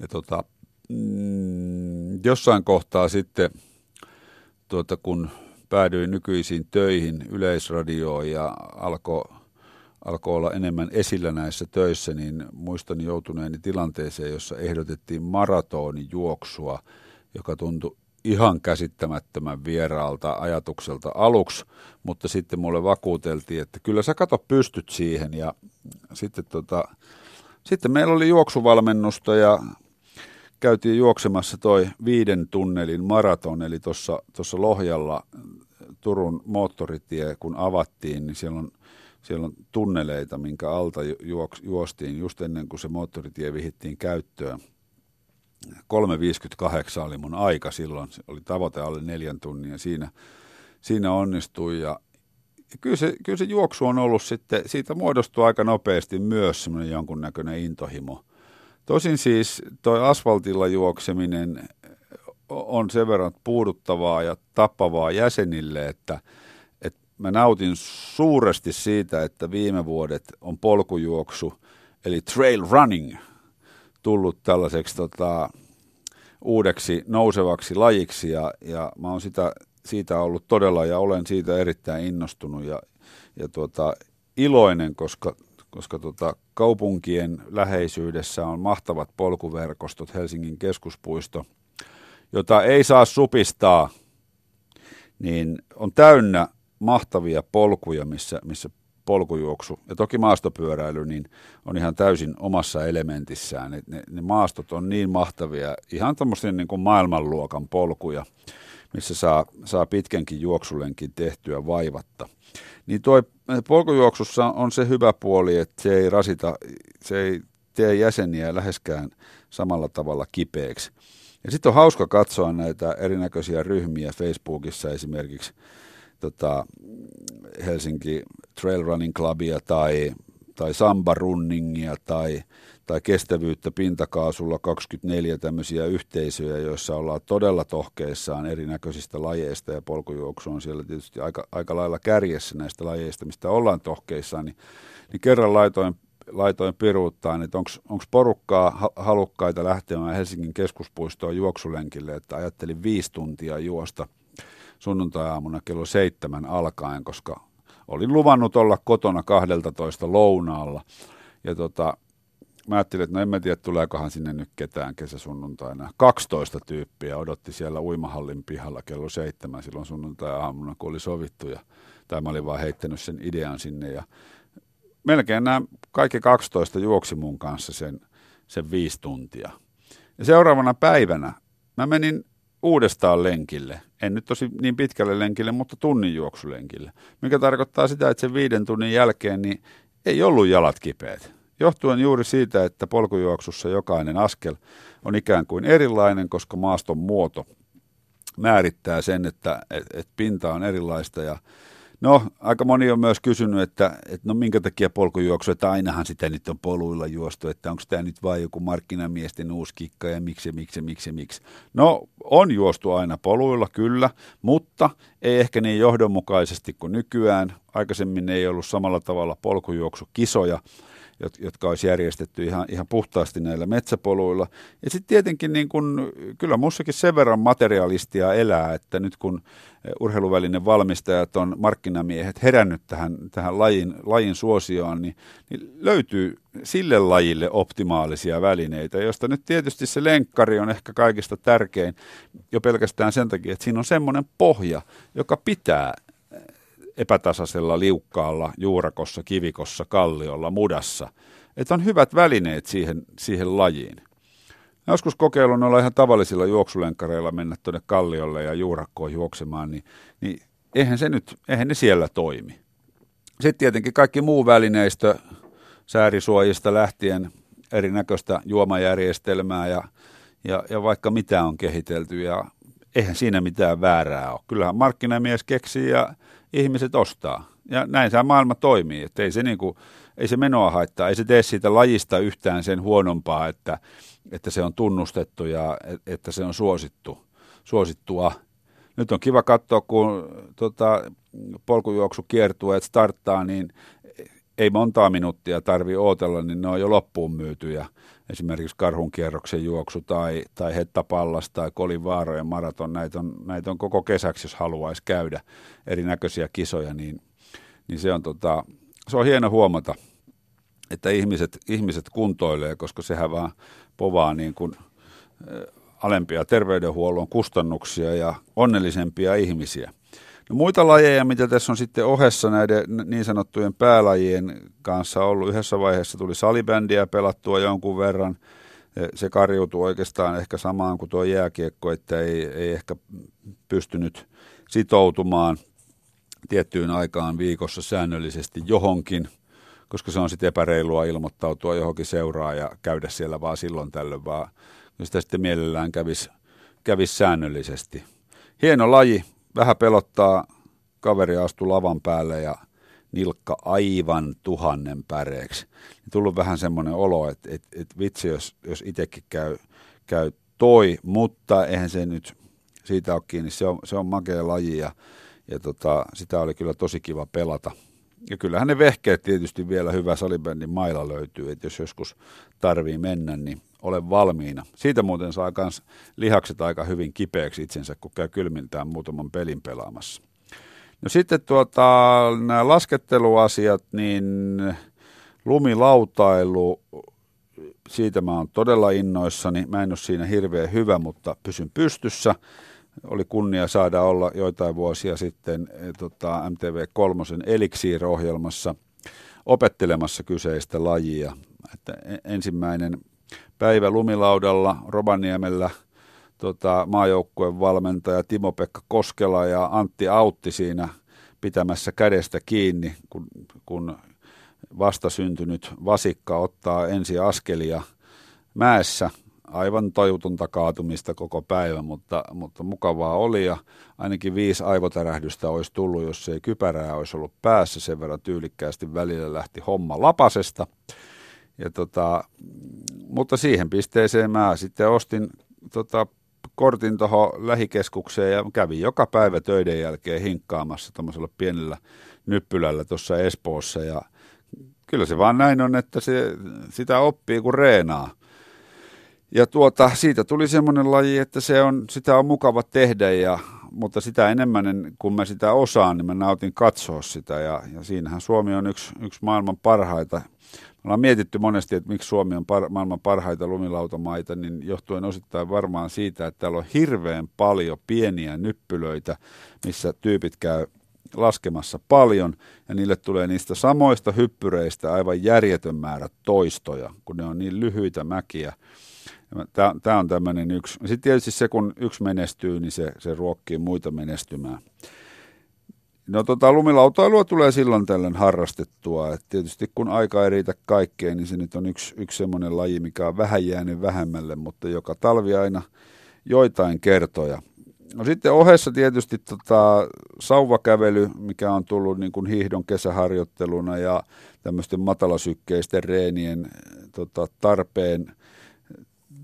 ja tota, mm, jossain kohtaa sitten tuota, kun päädyin nykyisiin töihin Yleisradioon ja alkoi alkoi olla enemmän esillä näissä töissä, niin muistan joutuneeni tilanteeseen, jossa ehdotettiin maratonijuoksua, joka tuntui ihan käsittämättömän vieraalta ajatukselta aluksi, mutta sitten mulle vakuuteltiin, että kyllä sä kato pystyt siihen. Ja sitten, tota, sitten meillä oli juoksuvalmennusta ja käytiin juoksemassa toi viiden tunnelin maraton, eli tuossa Lohjalla Turun moottoritie, kun avattiin, niin siellä on Siellä on tunneleita, minkä alta juostiin just ennen kuin se moottoritie vihittiin käyttöön. kolme viisikymmentäkahdeksan oli mun aika silloin. Se oli tavoite alle neljän tunnin. Siinä, siinä onnistui. Ja kyllä, se, kyllä se juoksu on ollut sitten, siitä muodostui aika nopeasti myös semmoinen jonkunnäköinen intohimo. Tosin siis toi asfaltilla juokseminen on sen verran puuduttavaa ja tappavaa jäsenille, että mä nautin suuresti siitä, että viime vuodet on polkujuoksu, eli trail running, tullut tällaiseksi tota, uudeksi nousevaksi lajiksi. Ja, ja mä oon sitä, siitä ollut todella ja olen siitä erittäin innostunut ja, ja tuota, iloinen, koska, koska tuota, kaupunkien läheisyydessä on mahtavat polkuverkostot, Helsingin keskuspuisto, jota ei saa supistaa, niin on täynnä mahtavia polkuja, missä, missä polkujuoksu ja toki maastopyöräily niin on ihan täysin omassa elementissään. Ne, ne, ne maastot on niin mahtavia, ihan tämmöisiä niin kuin maailmanluokan polkuja, missä saa, saa pitkänkin juoksulenkin tehtyä vaivatta. Niin tuo polkujuoksussa on se hyvä puoli, että se ei rasita, se ei tee jäseniä läheskään samalla tavalla kipeäksi. Ja sitten on hauska katsoa näitä erinäköisiä ryhmiä Facebookissa esimerkiksi, Tota, Helsinki Trail Running Clubia tai, tai Samba Runningia tai, tai kestävyyttä pintakaasulla kaksikymmentäneljä tämmöisiä yhteisöjä, joissa ollaan todella tohkeissaan erinäköisistä lajeista ja polkujuoksu on siellä tietysti aika, aika lailla kärjessä näistä lajeista, mistä ollaan tohkeissaan, niin, niin kerran laitoin, laitoin piruuttaan, että onko porukkaa halukkaita lähtemään Helsingin keskuspuistoon juoksulenkille, että ajattelin viisi tuntia juosta sunnuntai-aamuna kello seitsemän alkaen, koska olin luvannut olla kotona kahdeltatoista lounaalla. Ja tota, mä ajattelin, että no en mä tiedä, tuleekohan sinne nyt ketään kesäsunnuntaina. kaksitoista tyyppiä odotti siellä uimahallin pihalla kello seitsemän silloin sunnuntai-aamuna, kun oli sovittu. Ja, tai mä olin vaan heittänyt sen idean sinne. Ja melkein nämä kaikki kaksitoista juoksi mun kanssa sen, sen viisi tuntia. Ja seuraavana päivänä mä menin uudestaan lenkille. En nyt tosi niin pitkälle lenkille, mutta tunnin juoksulenkille, mikä tarkoittaa sitä, että sen viiden tunnin jälkeen niin ei ollut jalat kipeät. Johtuen juuri siitä, että polkujuoksussa jokainen askel on ikään kuin erilainen, koska maaston muoto määrittää sen, että et, et pinta on erilaista ja, No, aika moni on myös kysynyt, että, että no minkä takia polkujuoksu, että ainahan sitä nyt on poluilla juostu, että onko tämä nyt vain joku markkinamiesten uusi kikka ja miksi, miksi, miksi, miksi. No, on juostu aina poluilla, kyllä, mutta ei ehkä niin johdonmukaisesti kuin nykyään. Aikaisemmin ei ollut samalla tavalla polkujuoksukisoja, jotka olisi järjestetty ihan, ihan puhtaasti näillä metsäpoluilla. Ja sitten tietenkin niin kun, kyllä mussakin sen verran materialistia elää, että nyt kun urheiluvälinen valmistajat on markkinamiehet herännyt tähän, tähän lajin, lajin suosioon, niin, niin löytyy sille lajille optimaalisia välineitä, josta nyt tietysti se lenkkari on ehkä kaikista tärkein jo pelkästään sen takia, että siinä on semmoinen pohja, joka pitää epätasaisella liukkaalla, juurakossa, kivikossa, kalliolla, mudassa. Että on hyvät välineet siihen, siihen lajiin. Joskus kokeilun olla ihan tavallisilla juoksulenkkareilla mennä tuonne kalliolle ja juurakkoon juoksemaan, niin, niin eihän se nyt, eihän ne siellä toimi. Sitten tietenkin kaikki muu välineistö, säärisuojista lähtien, erinäköistä juomajärjestelmää ja, ja, ja vaikka mitä on kehitelty ja eihän siinä mitään väärää ole. Kyllähän markkinamies keksii ja ihmiset ostaa. Ja näin se maailma toimii. Että ei, se niinku, ei se menoa haittaa. Ei se tee siitä lajista yhtään sen huonompaa, että, että se on tunnustettu ja että se on suosittu, suosittua. Nyt on kiva katsoa, kun tota, polkujuoksukiertueet starttaa, niin ei montaa minuuttia tarvitse ootella, niin ne on jo loppuun myytyjä. Esimerkiksi Karhunkierroksen juoksu tai, tai Hettapallas tai Kolin vaarojen maraton, näitä on, näitä on koko kesäksi, jos haluaisi käydä erinäköisiä kisoja, niin, niin se, on tota, se on hieno huomata, että ihmiset, ihmiset kuntoilee, koska sehän vaan povaa niin kuin alempia terveydenhuollon kustannuksia ja onnellisempia ihmisiä. No muita lajeja, mitä tässä on sitten ohessa näiden niin sanottujen päälajien kanssa ollut. Yhdessä vaiheessa tuli salibändiä pelattua jonkun verran. Se karjuutui oikeastaan ehkä samaan kuin tuo jääkiekko, että ei, ei ehkä pystynyt sitoutumaan tiettyyn aikaan viikossa säännöllisesti johonkin, koska se on sitten epäreilua ilmoittautua johonkin seuraa ja käydä siellä vaan silloin tällöin, vaan sitä sitten mielellään kävisi, kävisi säännöllisesti. Hieno laji. Vähän pelottaa, kaveri astui lavan päälle ja nilkka aivan tuhannen päreeksi. Tullut vähän semmoinen olo, että et, et vitsi, jos, jos itsekin käy, käy toi, mutta eihän se nyt siitä ole kiinni. Se on, se on makea laji ja, ja tota, sitä oli kyllä tosi kiva pelata. Ja kyllähän ne vehkeet tietysti vielä hyvä salibändin maila löytyy, että jos joskus tarvii mennä, niin ole valmiina. Siitä muuten saa myös lihakset aika hyvin kipeäksi itsensä, kun käy kylmiltään muutaman pelin pelaamassa. No sitten tuota, nämä lasketteluasiat, niin lumilautailu, siitä mä oon todella innoissani. Mä en ole siinä hirveän hyvä, mutta pysyn pystyssä. Oli kunnia saada olla joitain vuosia sitten tota, M T V kolme Elixir-ohjelmassa opettelemassa kyseistä lajia. Että ensimmäinen päivä lumilaudalla Rovaniemellä tota, maajoukkueen valmentaja Timo-Pekka Koskela ja Antti Autti siinä pitämässä kädestä kiinni, kun, kun vastasyntynyt vasikka ottaa ensi askelia mäessä. Aivan tajutonta kaatumista koko päivä, mutta, mutta mukavaa oli ja ainakin viisi aivotärähdystä olisi tullut, jos ei kypärää olisi ollut päässä. Sen verran tyylikkäästi välillä lähti homma lapasesta. Ja tota, mutta siihen pisteeseen mä sitten ostin tota, kortin tuohon lähikeskukseen ja kävin joka päivä töiden jälkeen hinkkaamassa tuollaisella pienellä nyppylällä tuossa Espoossa. Ja kyllä se vaan näin on, että se, sitä oppii kun reenaa. Ja tuota, siitä tuli semmoinen laji, että se on, sitä on mukava tehdä, ja, mutta sitä enemmän, kun mä sitä osaan, niin mä nautin katsoa sitä. Ja, ja siinähän Suomi on yksi, yksi maailman parhaita. Me ollaan mietitty monesti, että miksi Suomi on par, maailman parhaita lumilautamaita, niin johtuen osittain varmaan siitä, että täällä on hirveän paljon pieniä nyppylöitä, missä tyypit käy laskemassa paljon, ja niille tulee niistä samoista hyppyreistä aivan järjetön määrä toistoja, kun ne on niin lyhyitä mäkiä. Tämä on tämmöinen yksi. Sitten tietysti se, kun yksi menestyy, niin se, se ruokkii muita menestymään. No tota, lumilautailua tulee silloin tällöin harrastettua. Et tietysti kun aika ei riitä kaikkeen, niin se nyt on yksi, yksi semmoinen laji, mikä on vähän jäänyt vähemmälle, mutta joka talvi aina joitain kertoja. No sitten ohessa tietysti tota sauvakävely, mikä on tullut niin kuin hiihdon kesäharjoitteluna ja tämmöisten matalasykkeisten reenien tota, tarpeen,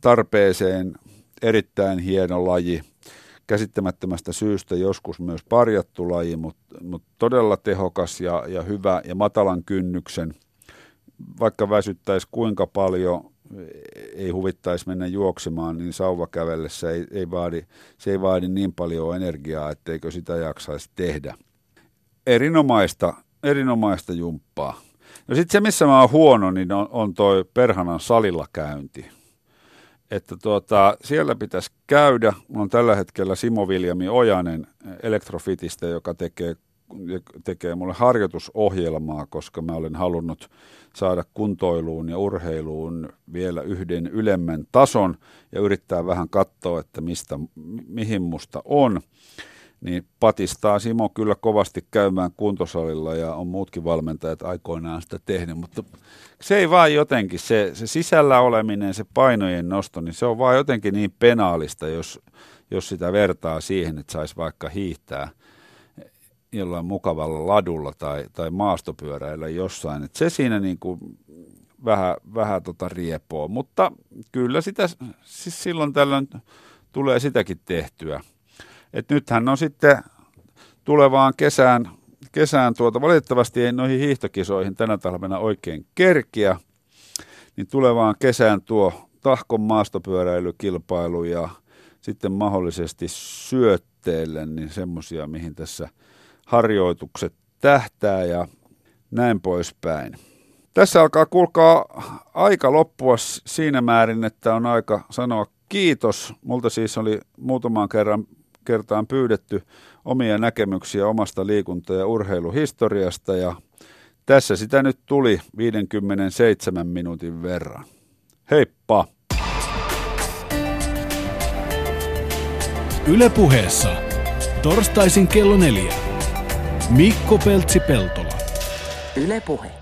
tarpeeseen erittäin hieno laji. Käsittämättömästä syystä joskus myös parjattu laji, mutta, mutta todella tehokas ja, ja hyvä ja matalan kynnyksen. Vaikka väsyttäisi kuinka paljon, ei huvittaisi mennä juoksemaan, niin sauvakävellessä ei, ei vaadi, se ei vaadi niin paljon energiaa, etteikö sitä jaksaisi tehdä. Erinomaista, erinomaista jumppaa. No sitten se, missä mä oon huono, niin on, on toi perhanan salilla käynti. Että tuota, siellä pitäisi käydä. On tällä hetkellä Simo Viljami Ojanen Elektrofitistä, joka tekee, tekee mulle harjoitusohjelmaa, koska mä olen halunnut saada kuntoiluun ja urheiluun vielä yhden ylemmän tason ja yrittää vähän katsoa, että mistä, mihin musta on. Niin patistaa Simo kyllä kovasti käymään kuntosalilla ja on muutkin valmentajat aikoinaan sitä tehnyt, mutta se ei vaan jotenkin, se, se sisällä oleminen, se painojen nosto, niin se on vaan jotenkin niin penaalista, jos, jos sitä vertaa siihen, että saisi vaikka hiihtää jollain mukavalla ladulla tai, tai maastopyöräillä jossain, että se siinä niin kuin vähän, vähän tota riepoo, mutta kyllä sitä siis silloin tällöin tulee sitäkin tehtyä. Et nythän on sitten tulevaan kesään, kesään tuota, valitettavasti ei noihin hiihtokisoihin tänä talvena oikein kerkiä, niin tulevaan kesään tuo Tahkon maastopyöräilykilpailu ja sitten mahdollisesti Syötteelle, niin semmoisia, mihin tässä harjoitukset tähtää ja näin poispäin. Tässä alkaa kuulkaa aika loppua siinä määrin, että on aika sanoa kiitos. Multa siis oli muutaman kerran kertaan pyydetty omia näkemyksiä omasta liikunta- ja urheiluhistoriasta ja tässä sitä nyt tuli viidenkymmenenseitsemän minuutin verran. Heippa! Yle Puheessa torstaisin kello neljä. Mikko Peltsi Peltola. Yle Puhe.